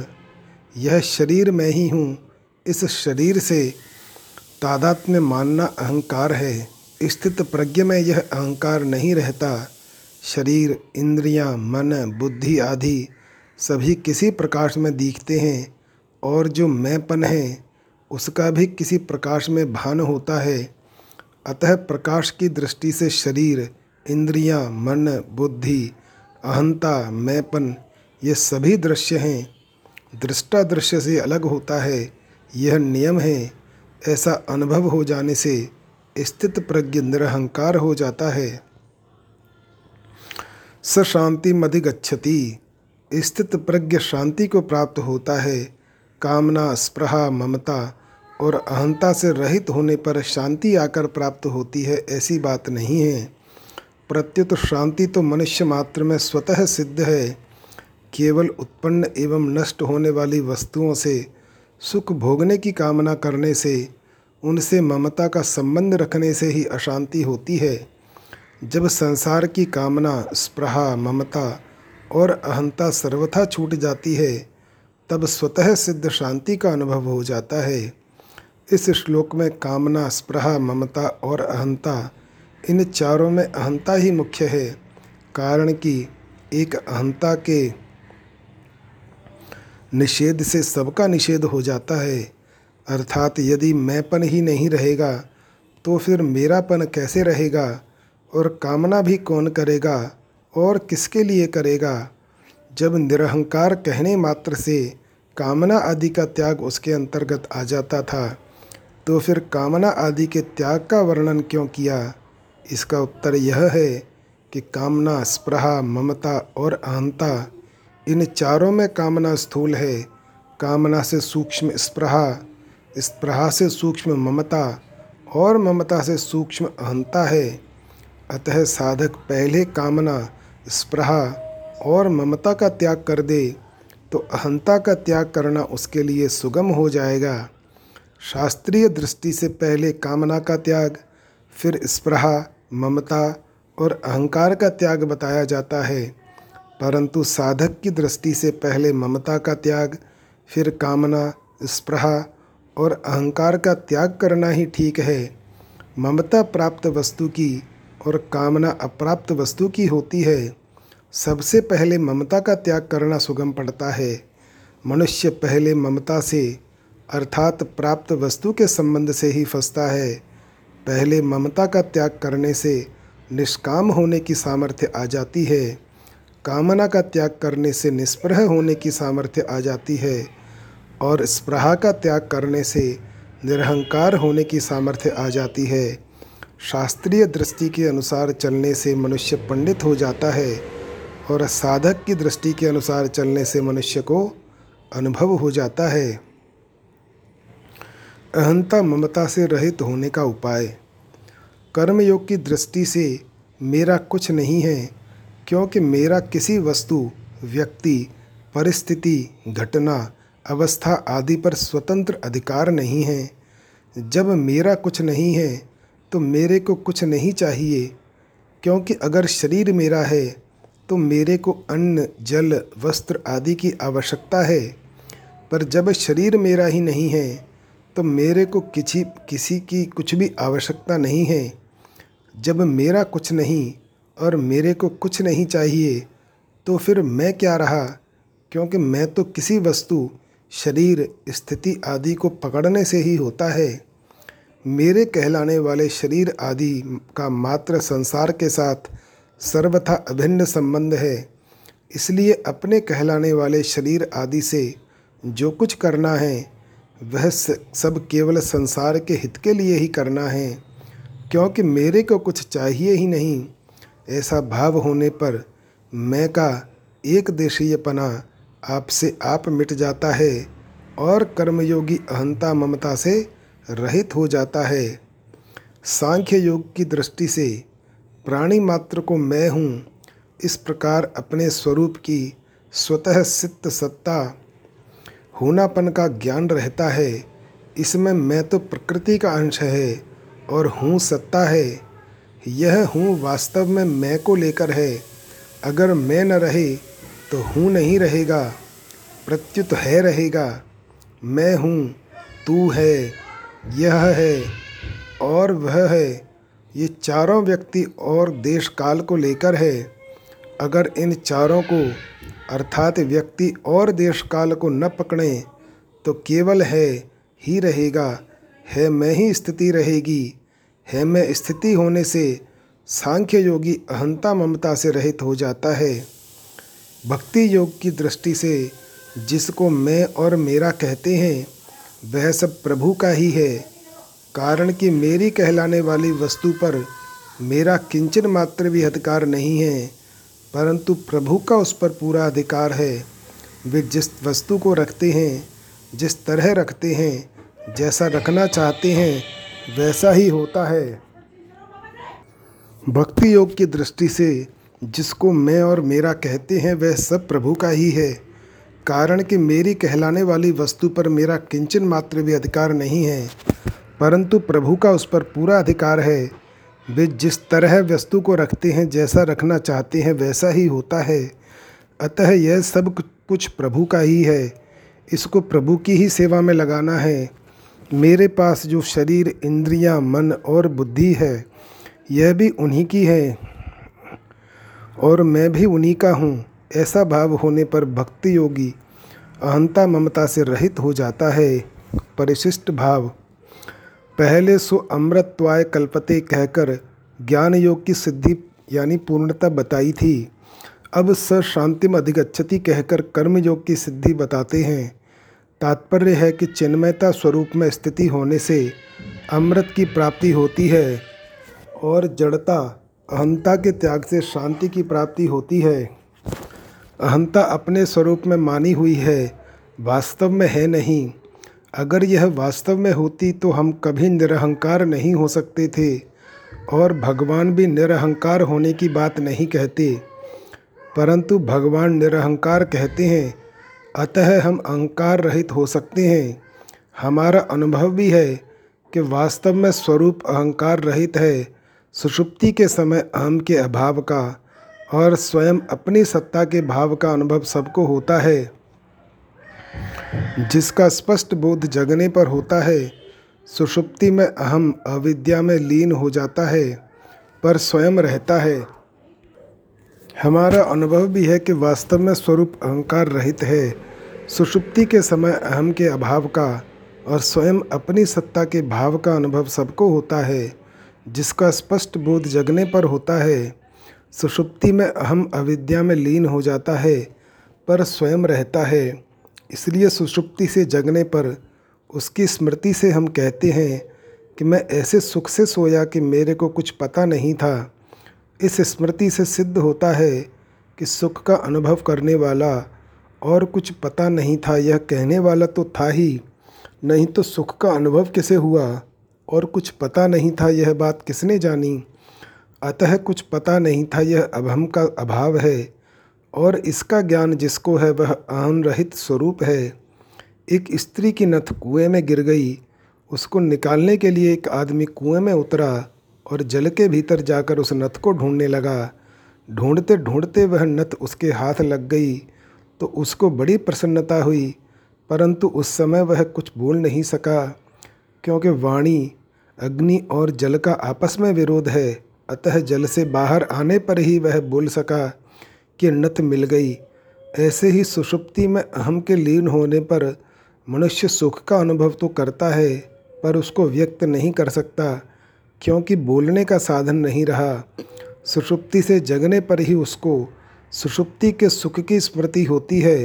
यह शरीर मैं ही हूँ, इस शरीर से तादात्म्य मानना अहंकार है। स्थित प्रज्ञ में यह अहंकार नहीं रहता। शरीर, इंद्रियां, मन, बुद्धि आदि सभी किसी प्रकाश में दिखते हैं और जो मैंपन है उसका भी किसी प्रकाश में भान होता है। अतः प्रकाश की दृष्टि से शरीर, इंद्रियां, मन, बुद्धि, अहंता, मैंपन ये सभी दृश्य हैं। दृष्टा दृश्य से अलग होता है, यह नियम है। ऐसा अनुभव हो जाने से स्थित प्रज्ञ निरहंकार हो जाता है। स शांतिमधिगच्छति: स्थित प्रज्ञ शांति को प्राप्त होता है। कामना, स्पृहा, ममता और अहंता से रहित होने पर शांति आकर प्राप्त होती है, ऐसी बात नहीं है। प्रत्युत शांति तो मनुष्य मात्र में स्वतः सिद्ध है। केवल उत्पन्न एवं नष्ट होने वाली वस्तुओं से सुख भोगने की कामना करने से उनसे ममता का संबंध रखने से ही अशांति होती है। जब संसार की कामना, स्पृहा, ममता और अहंता सर्वथा छूट जाती है तब स्वतः सिद्ध शांति का अनुभव हो जाता है। इस श्लोक में कामना, स्पृहा, ममता और अहंता, इन चारों में अहंता ही मुख्य है। कारण कि एक अहंता के निषेध से सबका निषेध हो जाता है, अर्थात यदि मैंपन ही नहीं रहेगा तो फिर मेरापन कैसे रहेगा, और कामना भी कौन करेगा और किसके लिए करेगा। जब निरहंकार कहने मात्र से कामना आदि का त्याग उसके अंतर्गत आ जाता था तो फिर कामना आदि के त्याग का वर्णन क्यों किया। इसका उत्तर यह है कि कामना, स्पृहा, ममता और अहंता, इन चारों में कामना स्थूल है, कामना से सूक्ष्म स्पृहा, स्पृहा से सूक्ष्म ममता और ममता से सूक्ष्म अहंता है। अतः साधक पहले कामना, स्पृहा और ममता का त्याग कर दे तो अहंता का त्याग करना उसके लिए सुगम हो जाएगा। शास्त्रीय दृष्टि से पहले कामना का त्याग, फिर स्पृहा, ममता और अहंकार का त्याग बताया जाता है, परंतु साधक की दृष्टि से पहले ममता का त्याग, फिर कामना, स्पृहा और अहंकार का त्याग करना ही ठीक है। ममता प्राप्त वस्तु की और कामना अप्राप्त वस्तु की होती है। सबसे पहले ममता का त्याग करना सुगम पड़ता है। मनुष्य पहले ममता से अर्थात प्राप्त वस्तु के संबंध से ही फंसता है। पहले ममता का त्याग करने से निष्काम होने की सामर्थ्य आ जाती है, कामना का त्याग करने से निष्प्रह होने की सामर्थ्य आ जाती है और स्पृहा का त्याग करने से निरहंकार होने की सामर्थ्य आ जाती है। शास्त्रीय दृष्टि के अनुसार चलने से मनुष्य पंडित हो जाता है और साधक की दृष्टि के अनुसार चलने से मनुष्य को अनुभव हो जाता है। अहंता ममता से रहित होने का उपाय। कर्मयोग की दृष्टि से मेरा कुछ नहीं है, क्योंकि मेरा किसी वस्तु, व्यक्ति, परिस्थिति, घटना, अवस्था आदि पर स्वतंत्र अधिकार नहीं है। जब मेरा कुछ नहीं है तो मेरे को कुछ नहीं चाहिए, क्योंकि अगर शरीर मेरा है तो मेरे को अन्न, जल, वस्त्र आदि की आवश्यकता है। पर जब शरीर मेरा ही नहीं है तो मेरे को किसी किसी की कुछ भी आवश्यकता नहीं है। जब मेरा कुछ नहीं और मेरे को कुछ नहीं चाहिए तो फिर मैं क्या रहा, क्योंकि मैं तो किसी वस्तु, शरीर, स्थिति आदि को पकड़ने से ही होता है। मेरे कहलाने वाले शरीर आदि का मात्र संसार के साथ सर्वथा अभिन्न संबंध है। इसलिए अपने कहलाने वाले शरीर आदि से जो कुछ करना है वह सब केवल संसार के हित के लिए ही करना है, क्योंकि मेरे को कुछ चाहिए ही नहीं। ऐसा भाव होने पर मैं का एक देशीयपना आपसे आप मिट जाता है और कर्मयोगी अहंता ममता से रहित हो जाता है। सांख्य योग की दृष्टि से प्राणी मात्र को मैं हूँ, इस प्रकार अपने स्वरूप की स्वतः सिद्ध सत्ता होनापन का ज्ञान रहता है। इसमें मैं तो प्रकृति का अंश है और हूँ सत्ता है। यह हूँ वास्तव में मैं को लेकर है। अगर मैं न रहे तो हूँ नहीं रहेगा, प्रत्युत है रहेगा। मैं हूँ, तू है, यह है और वह है, ये चारों व्यक्ति और देश काल को लेकर है। अगर इन चारों को अर्थात व्यक्ति और देश काल को न पकड़ें तो केवल है ही रहेगा, है मैं ही स्थिति रहेगी। है मैं स्थिति होने से सांख्य योगी अहंता ममता से रहित हो जाता है। भक्ति योग की दृष्टि से जिसको मैं और मेरा कहते हैं वह सब प्रभु का ही है। कारण कि मेरी कहलाने वाली वस्तु पर मेरा किंचन मात्र भी अधिकार नहीं है, परंतु प्रभु का उस पर पूरा अधिकार है। वे जिस वस्तु को रखते हैं, जिस तरह रखते हैं, जैसा रखना चाहते हैं वैसा ही होता है। भक्ति योग की दृष्टि से जिसको मैं और मेरा कहते हैं वह सब प्रभु का ही है। कारण कि मेरी कहलाने वाली वस्तु पर मेरा किंचन मात्र भी अधिकार नहीं है, परंतु प्रभु का उस पर पूरा अधिकार है। वे जिस तरह वस्तु को रखते हैं, जैसा रखना चाहते हैं वैसा ही होता है। अतः यह सब कुछ प्रभु का ही है, इसको प्रभु की ही सेवा में लगाना है। मेरे पास जो शरीर, इंद्रियां, मन और बुद्धि है, यह भी उन्हीं की है और मैं भी उन्हीं का हूँ। ऐसा भाव होने पर भक्ति योगी अहंता ममता से रहित हो जाता है। परिशिष्ट भाव पहले सो अमृतत्वाय कल्पते कहकर ज्ञान योग की सिद्धि यानी पूर्णता बताई थी। अब स शांतिम अधिगच्छति कहकर कर्मयोग की सिद्धि बताते हैं। तात्पर्य है कि चिन्मयता स्वरूप में स्थिति होने से अमृत की प्राप्ति होती है और जड़ता अहंता के त्याग से शांति की प्राप्ति होती है। अहंता अपने स्वरूप में मानी हुई है, वास्तव में है नहीं। अगर यह वास्तव में होती तो हम कभी निरहंकार नहीं हो सकते थे और भगवान भी निरहंकार होने की बात नहीं कहते, परंतु भगवान निरहंकार कहते हैं। अतः हम अहंकार रहित हो सकते हैं। हमारा अनुभव भी है कि वास्तव में स्वरूप अहंकार रहित है। सुषुप्ति के समय अहम के अभाव का और स्वयं अपनी सत्ता के भाव का अनुभव सबको होता है, जिसका स्पष्ट बोध जगने पर होता है। सुषुप्ति में अहम अविद्या में लीन हो जाता है पर स्वयं रहता है। हमारा अनुभव भी है कि वास्तव में स्वरूप अहंकार रहित है। सुषुप्ति के समय अहम के अभाव का और स्वयं अपनी सत्ता के भाव का अनुभव सबको होता है, जिसका स्पष्ट बोध जगने पर होता है। सुषुप्ति में अहम अविद्या में लीन हो जाता है पर स्वयं रहता है। इसलिए सुषुप्ति से जगने पर उसकी स्मृति से हम कहते हैं कि मैं ऐसे सुख से सोया कि मेरे को कुछ पता नहीं था। इस स्मृति से सिद्ध होता है कि सुख का अनुभव करने वाला और कुछ पता नहीं था यह कहने वाला तो था ही, नहीं तो सुख का अनुभव किसे हुआ और कुछ पता नहीं था यह बात किसने जानी। अतः कुछ पता नहीं था यह अभम का अभाव है और इसका ज्ञान जिसको है वह अहम रहित स्वरूप है। एक स्त्री की नथ कुएं में गिर गई, उसको निकालने के लिए एक आदमी कुएं में उतरा और जल के भीतर जाकर उस नथ को ढूंढने लगा। ढूंढते ढूंढते वह नथ उसके हाथ लग गई तो उसको बड़ी प्रसन्नता हुई, परंतु उस समय वह कुछ बोल नहीं सका, क्योंकि वाणी, अग्नि और जल का आपस में विरोध है। अतः जल से बाहर आने पर ही वह बोल सका कि नथ मिल गई। ऐसे ही सुषुप्ति में अहम के लीन होने पर मनुष्य सुख का अनुभव तो करता है पर उसको व्यक्त नहीं कर सकता, क्योंकि बोलने का साधन नहीं रहा। सुषुप्ति से जगने पर ही उसको सुषुप्ति के सुख की स्मृति होती है।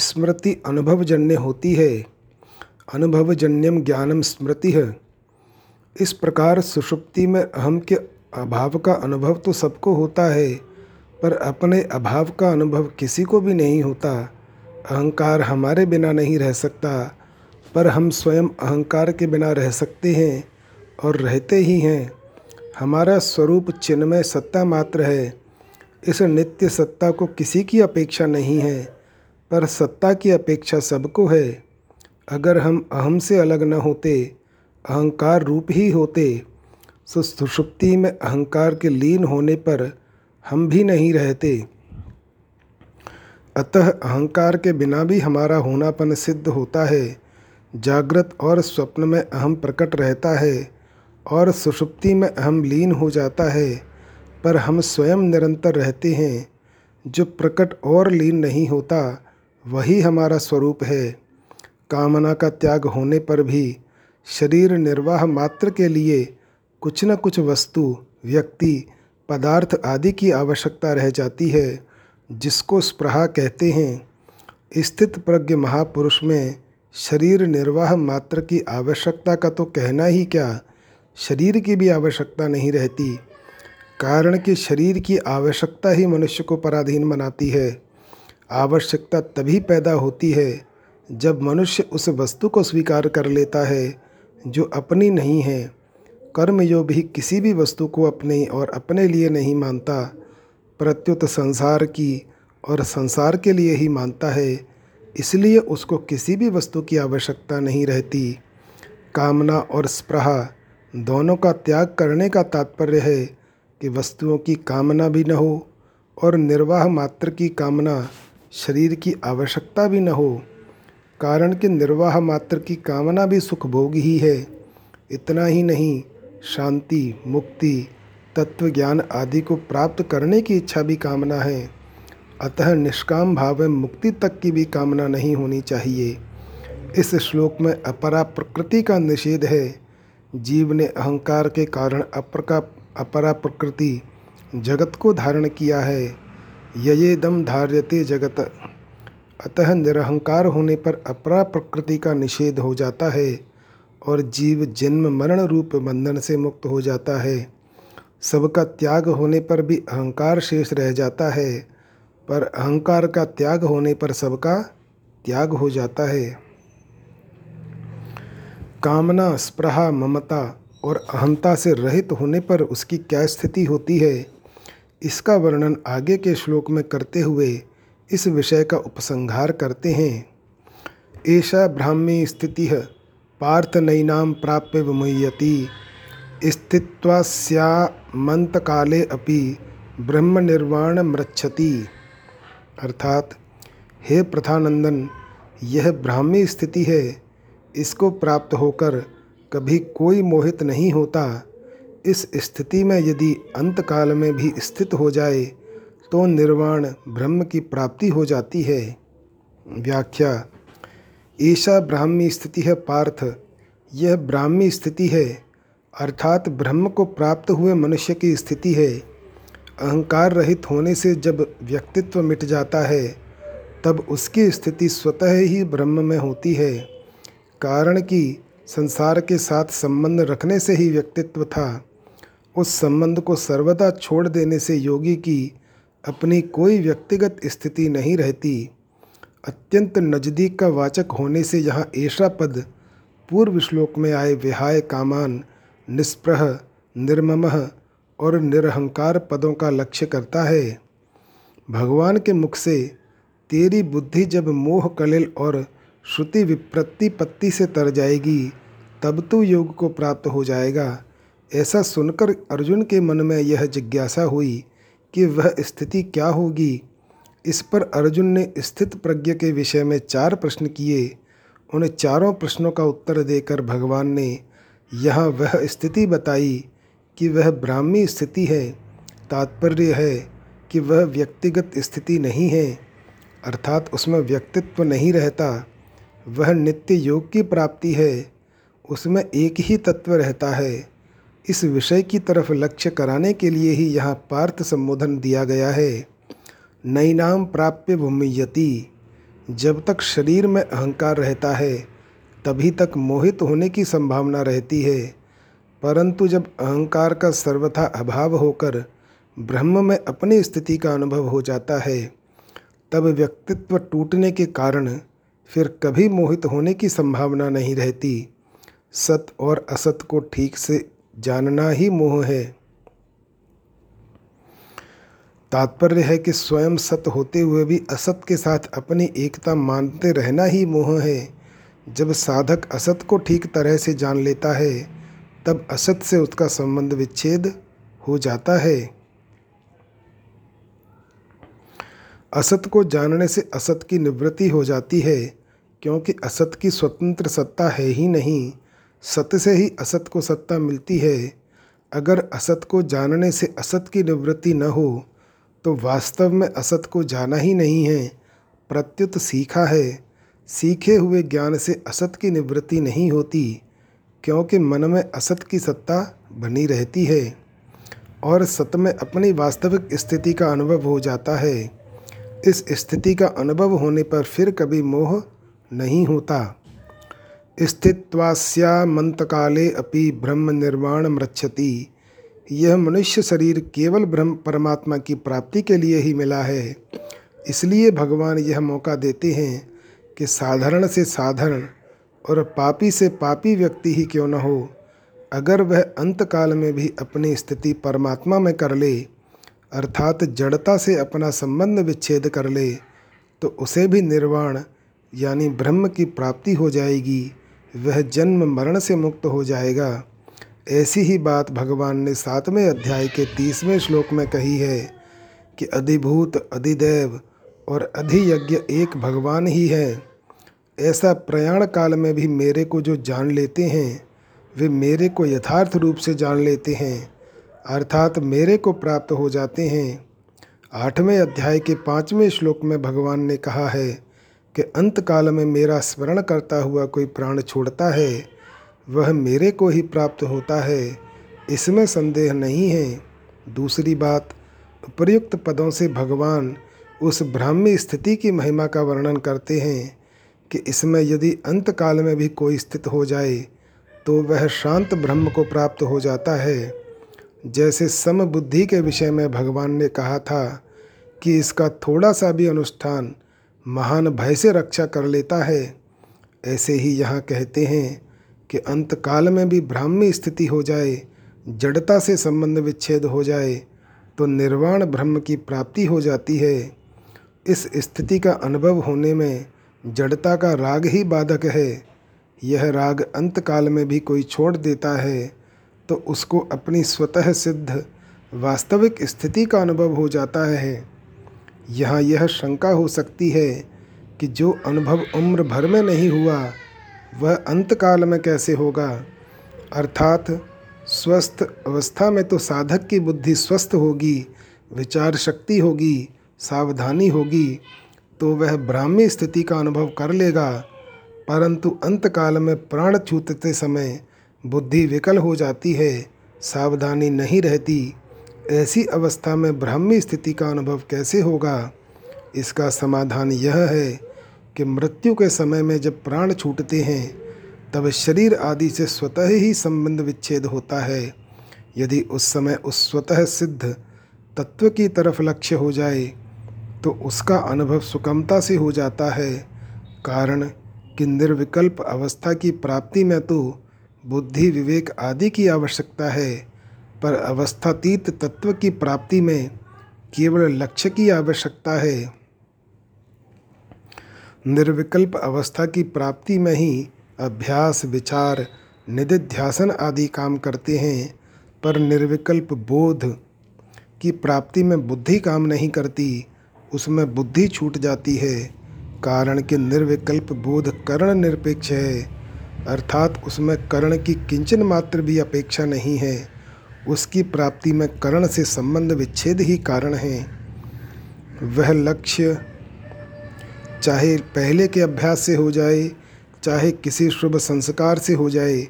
स्मृति अनुभवजन्य होती है। अनुभवजन्यम ज्ञानम स्मृति है। इस प्रकार सुषुप्ति में अहम के अभाव का अनुभव तो सबको होता है पर अपने अभाव का अनुभव किसी को भी नहीं होता। अहंकार हमारे बिना नहीं रह सकता पर हम स्वयं अहंकार के बिना रह सकते हैं और रहते ही हैं। हमारा स्वरूप चिन्मय सत्ता मात्र है। इस नित्य सत्ता को किसी की अपेक्षा नहीं है पर सत्ता की अपेक्षा सबको है। अगर हम अहम से अलग न होते, अहंकार रूप ही होते, सो सुषुप्ति में अहंकार के लीन होने पर हम भी नहीं रहते। अतः अहंकार के बिना भी हमारा होनापन सिद्ध होता है। जागृत और स्वप्न में अहम प्रकट रहता है और सुषुप्ति में अहम लीन हो जाता है, पर हम स्वयं निरंतर रहते हैं। जो प्रकट और लीन नहीं होता वही हमारा स्वरूप है। कामना का त्याग होने पर भी शरीर निर्वाह मात्र के लिए कुछ न कुछ वस्तु, व्यक्ति, पदार्थ आदि की आवश्यकता रह जाती है, जिसको स्पृहा कहते हैं। स्थित प्रज्ञ महापुरुष में शरीर निर्वाह मात्र की आवश्यकता का तो कहना ही क्या, शरीर की भी आवश्यकता नहीं रहती, कारण कि शरीर की आवश्यकता ही मनुष्य को पराधीन बनाती है। आवश्यकता तभी पैदा होती है जब मनुष्य उस वस्तु को स्वीकार कर लेता है जो अपनी नहीं है। कर्मयोग भी किसी भी वस्तु को अपने और अपने लिए नहीं मानता, प्रत्युत संसार की और संसार के लिए ही मानता है। इसलिए उसको किसी भी वस्तु की आवश्यकता नहीं रहती। कामना और स्पृहा दोनों का त्याग करने का तात्पर्य है कि वस्तुओं की कामना भी न हो और निर्वाह मात्र की कामना शरीर की आवश्यकता भी न हो, कारण कि निर्वाह मात्र की कामना भी सुखभोग ही है। इतना ही नहीं, शांति, मुक्ति, तत्वज्ञान आदि को प्राप्त करने की इच्छा भी कामना है। अतः निष्काम भाव में मुक्ति तक की भी कामना नहीं होनी चाहिए। इस श्लोक में अपरा प्रकृति का निषेध है। जीव ने अहंकार के कारण अपर का अपरा प्रकृति जगत को धारण किया है। ययेदं धार्यते जगत। अतः निरहंकार होने पर अपरा प्रकृति का निषेध हो जाता है और जीव जन्म मरण रूप बंधन से मुक्त हो जाता है। सबका त्याग होने पर भी अहंकार शेष रह जाता है, पर अहंकार का त्याग होने पर सबका त्याग हो जाता है। कामना, स्पृहा, ममता और अहंता से रहित होने पर उसकी क्या स्थिति होती है, इसका वर्णन आगे के श्लोक में करते हुए इस विषय का उपसंहार करते हैं। एषा ब्राह्मी स्थितिः पार्थ नैनां प्राप्य विमुह्यति स्थित्वास्यामन्तकाले अपि ब्रह्मनिर्वाणं रक्षति। अर्थात, हे प्रथानंदन, यह ब्राह्मी स्थिति है। इसको प्राप्त होकर कभी कोई मोहित नहीं होता। इस स्थिति में यदि अंतकाल में भी स्थित हो जाए तो निर्वाण ब्रह्म की प्राप्ति हो जाती है। व्याख्या: एषा ब्राह्मी स्थिति है पार्थ, यह ब्राह्मी स्थिति है, अर्थात ब्रह्म को प्राप्त हुए मनुष्य की स्थिति है। अहंकार रहित होने से जब व्यक्तित्व मिट जाता है तब उसकी स्थिति स्वतः ही ब्रह्म में होती है। कारण कि संसार के साथ संबंध रखने से ही व्यक्तित्व था। उस संबंध को सर्वदा छोड़ देने से योगी की अपनी कोई व्यक्तिगत स्थिति नहीं रहती। अत्यंत नज़दीक का वाचक होने से यहाँ ऐसा पद पूर्व श्लोक में आए विहाय कामान, निस्पृह, निर्ममः और निरहंकार पदों का लक्ष्य करता है। भगवान के मुख से तेरी बुद्धि जब मोह, कलिल और श्रुति विप्रति पत्ति से तर जाएगी तब तू योग को प्राप्त हो जाएगा। ऐसा सुनकर अर्जुन के मन में यह जिज्ञासा हुई कि वह स्थिति क्या होगी। इस पर अर्जुन ने स्थित प्रज्ञ के विषय में चार प्रश्न किए। उन चारों प्रश्नों का उत्तर देकर भगवान ने यहाँ वह स्थिति बताई कि वह ब्राह्मी स्थिति है। तात्पर्य है कि वह व्यक्तिगत स्थिति नहीं है, अर्थात उसमें व्यक्तित्व नहीं रहता। वह नित्य योग की प्राप्ति है, उसमें एक ही तत्व रहता है। इस विषय की तरफ लक्ष्य कराने के लिए ही यहाँ पार्थ संबोधन दिया गया है। नैनाम प्राप्य भूमियति, जब तक शरीर में अहंकार रहता है तभी तक मोहित होने की संभावना रहती है, परंतु जब अहंकार का सर्वथा अभाव होकर ब्रह्म में अपनी स्थिति का अनुभव हो जाता है तब व्यक्तित्व टूटने के कारण फिर कभी मोहित होने की संभावना नहीं रहती। सत और असत को ठीक से जानना ही मोह है। तात्पर्य है कि स्वयं सत होते हुए भी असत के साथ अपनी एकता मानते रहना ही मोह है। जब साधक असत को ठीक तरह से जान लेता है तब असत से उसका संबंध विच्छेद हो जाता है। असत को जानने से असत की निवृत्ति हो जाती है, क्योंकि असत की स्वतंत्र सत्ता है ही नहीं। सत्य से ही असत को सत्ता मिलती है। अगर असत को जानने से असत की निवृत्ति न हो तो वास्तव में असत को जाना ही नहीं है, प्रत्युत सीखा है। सीखे हुए ज्ञान से असत की निवृत्ति नहीं होती, क्योंकि मन में असत की सत्ता बनी रहती है और सत में अपनी वास्तविक स्थिति का अनुभव हो जाता है। इस स्थिति का अनुभव होने पर फिर कभी मोह नहीं होता। स्थित्वास्यामन्तकाले अपि ब्रह्म निर्वाणं रक्षति। यह मनुष्य शरीर केवल ब्रह्म परमात्मा की प्राप्ति के लिए ही मिला है, इसलिए भगवान यह मौका देते हैं कि साधारण से साधारण और पापी से पापी व्यक्ति ही क्यों न हो, अगर वह अंतकाल में भी अपनी स्थिति परमात्मा में कर ले, अर्थात जड़ता से अपना संबंध विच्छेद कर ले, तो उसे भी निर्वाण यानी ब्रह्म की प्राप्ति हो जाएगी। वह जन्म मरण से मुक्त हो जाएगा। ऐसी ही बात भगवान ने सातवें अध्याय के तीसवें श्लोक में कही है कि अधिभूत, अधिदेव और अधियज्ञ एक भगवान ही है। ऐसा प्रयाण काल में भी मेरे को जो जान लेते हैं वे मेरे को यथार्थ रूप से जान लेते हैं, अर्थात मेरे को प्राप्त हो जाते हैं। आठवें अध्याय के पाँचवें श्लोक में भगवान ने कहा है कि अंत काल में मेरा स्मरण करता हुआ कोई प्राण छोड़ता है वह मेरे को ही प्राप्त होता है, इसमें संदेह नहीं है। दूसरी बात, उपर्युक्त पदों से भगवान उस ब्राह्मी स्थिति की महिमा का वर्णन करते हैं कि इसमें यदि अंत काल में भी कोई स्थित हो जाए तो वह शांत ब्रह्म को प्राप्त हो जाता है। जैसे समबुद्धि के विषय में भगवान ने कहा था कि इसका थोड़ा सा भी अनुष्ठान महान भय से रक्षा कर लेता है, ऐसे ही यहाँ कहते हैं कि अंत काल में भी ब्राह्मी स्थिति हो जाए, जड़ता से संबंध विच्छेद हो जाए तो निर्वाण ब्रह्म की प्राप्ति हो जाती है। इस स्थिति का अनुभव होने में जड़ता का राग ही बाधक है। यह राग अंत काल में भी कोई छोड़ देता है तो उसको अपनी स्वतः सिद्ध वास्तविक स्थिति का अनुभव हो जाता है। यहाँ यह शंका हो सकती है कि जो अनुभव उम्र भर में नहीं हुआ वह अंत काल में कैसे होगा, अर्थात स्वस्थ अवस्था में तो साधक की बुद्धि स्वस्थ होगी, विचार शक्ति होगी, सावधानी होगी तो वह ब्राह्मी स्थिति का अनुभव कर लेगा, परंतु अंत काल में प्राण छूटते समय बुद्धि विकल हो जाती है, सावधानी नहीं रहती। ऐसी अवस्था में ब्राह्मी स्थिति का अनुभव कैसे होगा? इसका समाधान यह है कि मृत्यु के समय में जब प्राण छूटते हैं तब शरीर आदि से स्वतः ही संबंध विच्छेद होता है। यदि उस समय उस स्वतः सिद्ध तत्व की तरफ लक्ष्य हो जाए तो उसका अनुभव सुगमता से हो जाता है, कारण कि निर्विकल्प अवस्था की प्राप्ति में तो बुद्धि विवेक आदि की आवश्यकता है, पर अवस्थातीत तत्व की प्राप्ति में केवल लक्ष्य की आवश्यकता है। निर्विकल्प अवस्था की प्राप्ति में ही अभ्यास, विचार, निदिध्यासन आदि काम करते हैं, पर निर्विकल्प बोध की प्राप्ति में बुद्धि काम नहीं करती, उसमें बुद्धि छूट जाती है, कारण कि निर्विकल्प बोध करण निरपेक्ष है, अर्थात उसमें करण की किंचन मात्र भी अपेक्षा नहीं है। उसकी प्राप्ति में करण से संबंध विच्छेद ही कारण है। वह लक्ष्य चाहे पहले के अभ्यास से हो जाए, चाहे किसी शुभ संस्कार से हो जाए,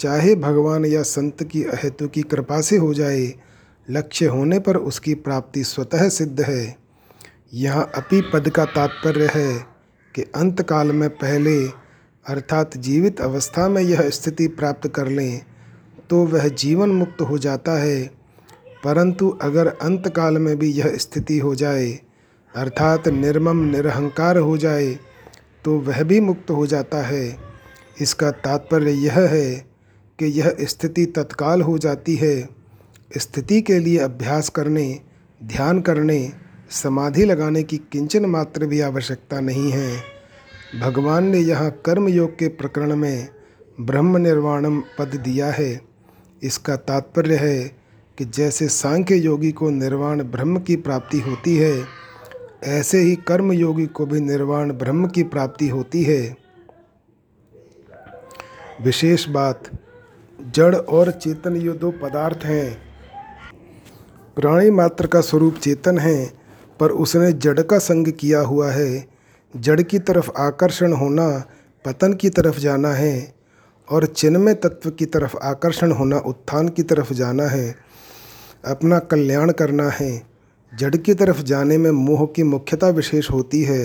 चाहे भगवान या संत की अहेतु की कृपा से हो जाए, लक्ष्य होने पर उसकी प्राप्ति स्वतः सिद्ध है। यहाँ अपि पद का तात्पर्य है कि अंत काल में पहले अर्थात जीवित अवस्था में यह स्थिति प्राप्त कर लें तो वह जीवन मुक्त हो जाता है, परंतु अगर अंत काल में भी यह स्थिति हो जाए अर्थात निर्मम निरहंकार हो जाए तो वह भी मुक्त हो जाता है। इसका तात्पर्य यह है कि यह स्थिति तत्काल हो जाती है। स्थिति के लिए अभ्यास करने, ध्यान करने, समाधि लगाने की किंचन मात्र भी आवश्यकता नहीं है। भगवान ने यहाँ कर्मयोग के प्रकरण में ब्रह्म निर्वाणम पद दिया है। इसका तात्पर्य है कि जैसे सांख्य योगी को निर्वाण ब्रह्म की प्राप्ति होती है, ऐसे ही कर्मयोगी को भी निर्वाण ब्रह्म की प्राप्ति होती है। विशेष बात, जड़ और चेतन ये दो पदार्थ हैं। प्राणी मात्र का स्वरूप चेतन है, पर उसने जड़ का संग किया हुआ है। जड़ की तरफ आकर्षण होना पतन की तरफ जाना है, और चिन्मय तत्व की तरफ आकर्षण होना उत्थान की तरफ जाना है, अपना कल्याण करना है। जड़ की तरफ जाने में मोह की मुख्यता विशेष होती है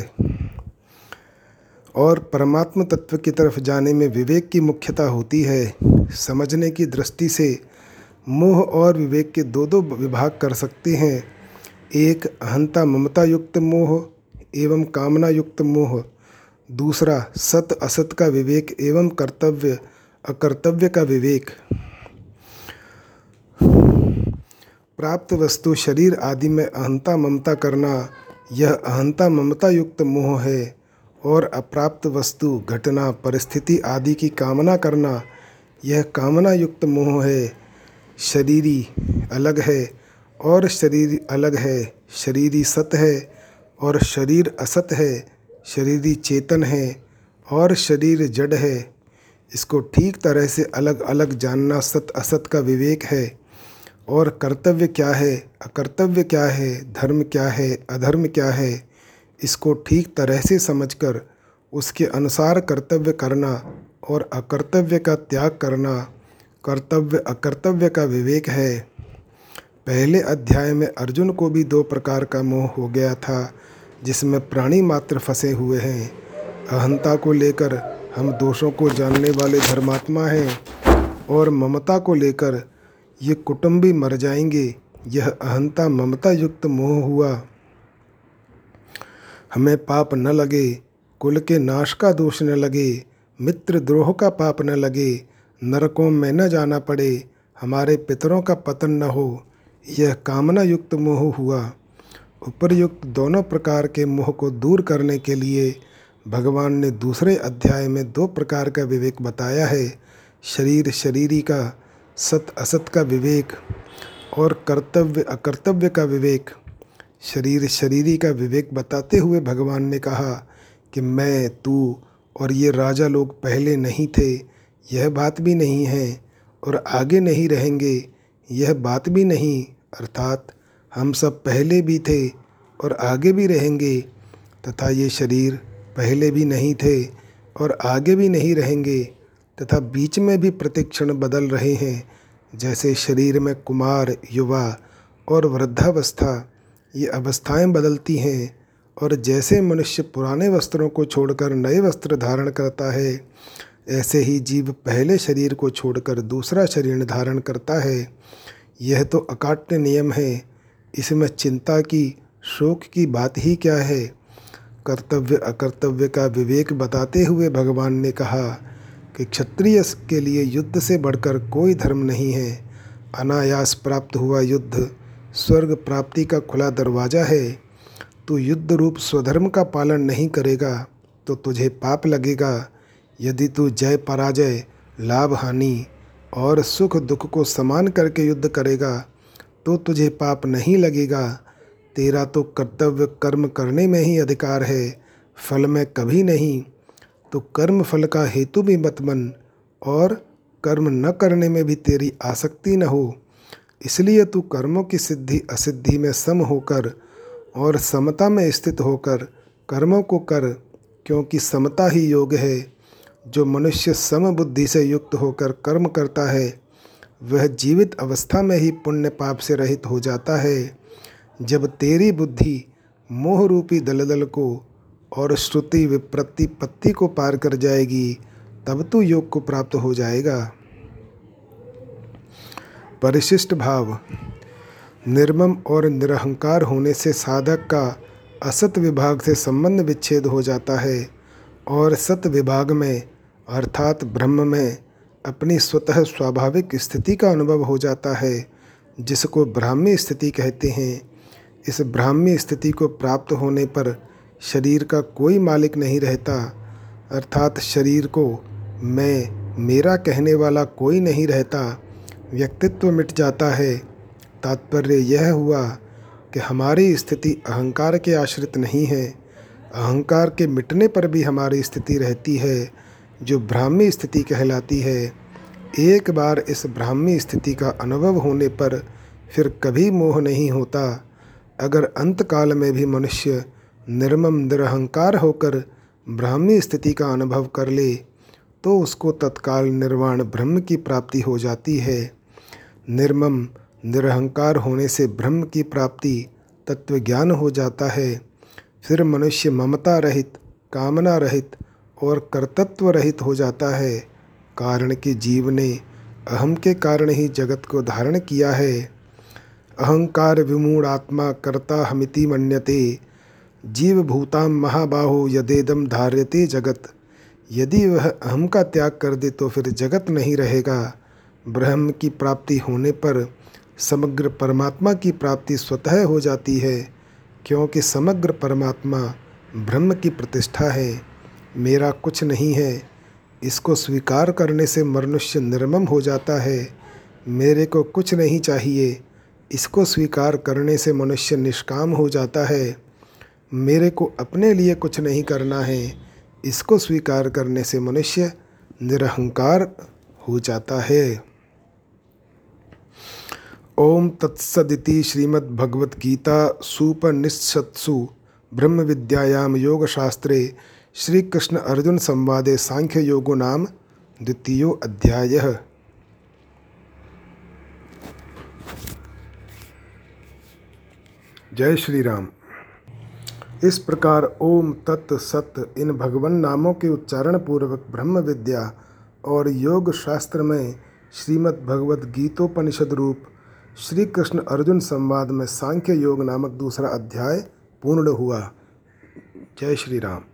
और परमात्म तत्व की तरफ जाने में विवेक की मुख्यता होती है। समझने की दृष्टि से मोह और विवेक के दो दो विभाग कर सकते हैं, एक अहंता ममता युक्त मोह एवं कामना युक्त मोह, दूसरा सत असत का विवेक एवं कर्तव्य अकर्तव्य का विवेक। प्राप्त वस्तु शरीर आदि में अहंता ममता करना, यह अहंता ममता युक्त मोह है, और अप्राप्त वस्तु, घटना, परिस्थिति आदि की कामना करना, यह कामना युक्त मोह है। शरीरी अलग है और शरीर अलग है, शरीरी सत है और शरीर असत है, शरीरी चेतन है और शरीर जड़ है। इसको ठीक तरह से अलग अलग जानना सत असत का विवेक है। और कर्तव्य क्या है, अकर्तव्य क्या है, धर्म क्या है, अधर्म क्या है, इसको ठीक तरह से समझकर उसके अनुसार कर्तव्य करना और अकर्तव्य का त्याग करना कर्तव्य अकर्तव्य का विवेक है। पहले अध्याय में अर्जुन को भी दो प्रकार का मोह हो गया था जिसमें प्राणी मात्र फंसे हुए हैं। अहंता को लेकर हम दोषों को जानने वाले धर्मात्मा हैं और ममता को लेकर ये कुटुंबी मर जाएंगे, यह अहंता ममता युक्त मोह हुआ। हमें पाप न लगे, कुल के नाश का दोष न लगे, मित्र द्रोह का पाप न लगे, नरकों में न जाना पड़े, हमारे पितरों का पतन न हो, यह कामना युक्त मोह हुआ। उपर्युक्त दोनों प्रकार के मोह को दूर करने के लिए भगवान ने दूसरे अध्याय में दो प्रकार का विवेक बताया है, शरीर शरीरी का, सत असत का विवेक और कर्तव्य अकर्तव्य का विवेक। शरीर शरीरी का विवेक बताते हुए भगवान ने कहा कि मैं, तू और ये राजा लोग पहले नहीं थे, यह बात भी नहीं है, और आगे नहीं रहेंगे, यह बात भी नहीं, अर्थात हम सब पहले भी थे और आगे भी रहेंगे, तथा ये शरीर पहले भी नहीं थे और आगे भी नहीं रहेंगे, तथा बीच में भी प्रतिक्षण बदल रहे हैं। जैसे शरीर में कुमार, युवा और वृद्धावस्था, ये अवस्थाएं बदलती हैं, और जैसे मनुष्य पुराने वस्त्रों को छोड़कर नए वस्त्र धारण करता है, ऐसे ही जीव पहले शरीर को छोड़कर दूसरा शरीर धारण करता है। यह तो अकाट्य नियम है, इसमें चिंता की, शोक की बात ही क्या है। कर्तव्य अकर्तव्य का विवेक बताते हुए भगवान ने कहा कि क्षत्रिय के लिए युद्ध से बढ़कर कोई धर्म नहीं है। अनायास प्राप्त हुआ युद्ध स्वर्ग प्राप्ति का खुला दरवाज़ा है। तू युद्ध रूप स्वधर्म का पालन नहीं करेगा तो तुझे पाप लगेगा। यदि तू जय पराजय, लाभ हानि और सुख दुख को समान करके युद्ध करेगा तो तुझे पाप नहीं लगेगा। तेरा तो कर्तव्य कर्म करने में ही अधिकार है, फल में कभी नहीं। तो कर्म फल का हेतु भी मत बन और कर्म न करने में भी तेरी आसक्ति न हो। इसलिए तू कर्मों की सिद्धि असिद्धि में सम होकर और समता में स्थित होकर कर्मों को कर, क्योंकि समता ही योग है। जो मनुष्य सम बुद्धि से युक्त होकर कर्म करता है वह जीवित अवस्था में ही पुण्य पाप से रहित हो जाता है। जब तेरी बुद्धि मोह रूपी दलदल को और श्रुति विप्रति पत्ति को पार कर जाएगी तब तू योग को प्राप्त हो जाएगा। परिशिष्ट भाव, निर्मम और निरहंकार होने से साधक का असत विभाग से संबंध विच्छेद हो जाता है और सत विभाग में अर्थात ब्रह्म में अपनी स्वतः स्वाभाविक स्थिति का अनुभव हो जाता है, जिसको ब्राह्मी स्थिति कहते हैं। इस ब्राह्मी स्थिति को प्राप्त होने पर शरीर का कोई मालिक नहीं रहता, अर्थात शरीर को मैं, मेरा कहने वाला कोई नहीं रहता, व्यक्तित्व मिट जाता है। तात्पर्य यह हुआ कि हमारी स्थिति अहंकार के आश्रित नहीं है। अहंकार के मिटने पर भी हमारी स्थिति रहती है जो ब्राह्मी स्थिति कहलाती है। एक बार इस ब्राह्मी स्थिति का अनुभव होने पर फिर कभी मोह नहीं होता। अगर अंतकाल में भी मनुष्य निर्मम निरहंकार होकर ब्राह्मी स्थिति का अनुभव कर ले तो उसको तत्काल निर्वाण ब्रह्म की प्राप्ति हो जाती है। निर्मम निरहंकार होने से ब्रह्म की प्राप्ति तत्व ज्ञान हो जाता है। फिर मनुष्य ममता रहित, कामना रहित और कर्तृत्व रहित हो जाता है। कारण कि जीव ने अहम के कारण ही जगत को धारण किया है। अहंकार विमूढ़ आत्मा कर्ता हमिति मन्यते, जीव भूताम महाबाहो यदेदम धार्यते जगत। यदि वह अहम का त्याग कर दे तो फिर जगत नहीं रहेगा। ब्रह्म की प्राप्ति होने पर समग्र परमात्मा की प्राप्ति स्वतः हो जाती है, क्योंकि समग्र परमात्मा ब्रह्म की प्रतिष्ठा है। मेरा कुछ नहीं है। इसको स्वीकार करने से मनुष्य निर्मम हो जाता है। मेरे को कुछ नहीं चाहिए, इसको स्वीकार करने से मनुष्य निष्काम हो जाता है। मेरे को अपने लिए कुछ नहीं करना है, इसको स्वीकार करने से मनुष्य निरहंकार हो जाता है। ओम तत्सदिति श्रीमद्भगवद्गीता सूपनिषत्सु ब्रह्म विद्यायाम योगशास्त्रे श्रीकृष्ण अर्जुन संवादे सांख्य योगो नाम द्वितीयो अध्यायः। जय श्री राम। इस प्रकार ओम तत् सत् इन भगवान नामों के उच्चारण पूर्वक ब्रह्म विद्या और योग शास्त्र में श्रीमद् भगवद गीतोपनिषद रूप श्री कृष्ण अर्जुन संवाद में सांख्य योग नामक दूसरा अध्याय पूर्ण हुआ। जय श्री राम।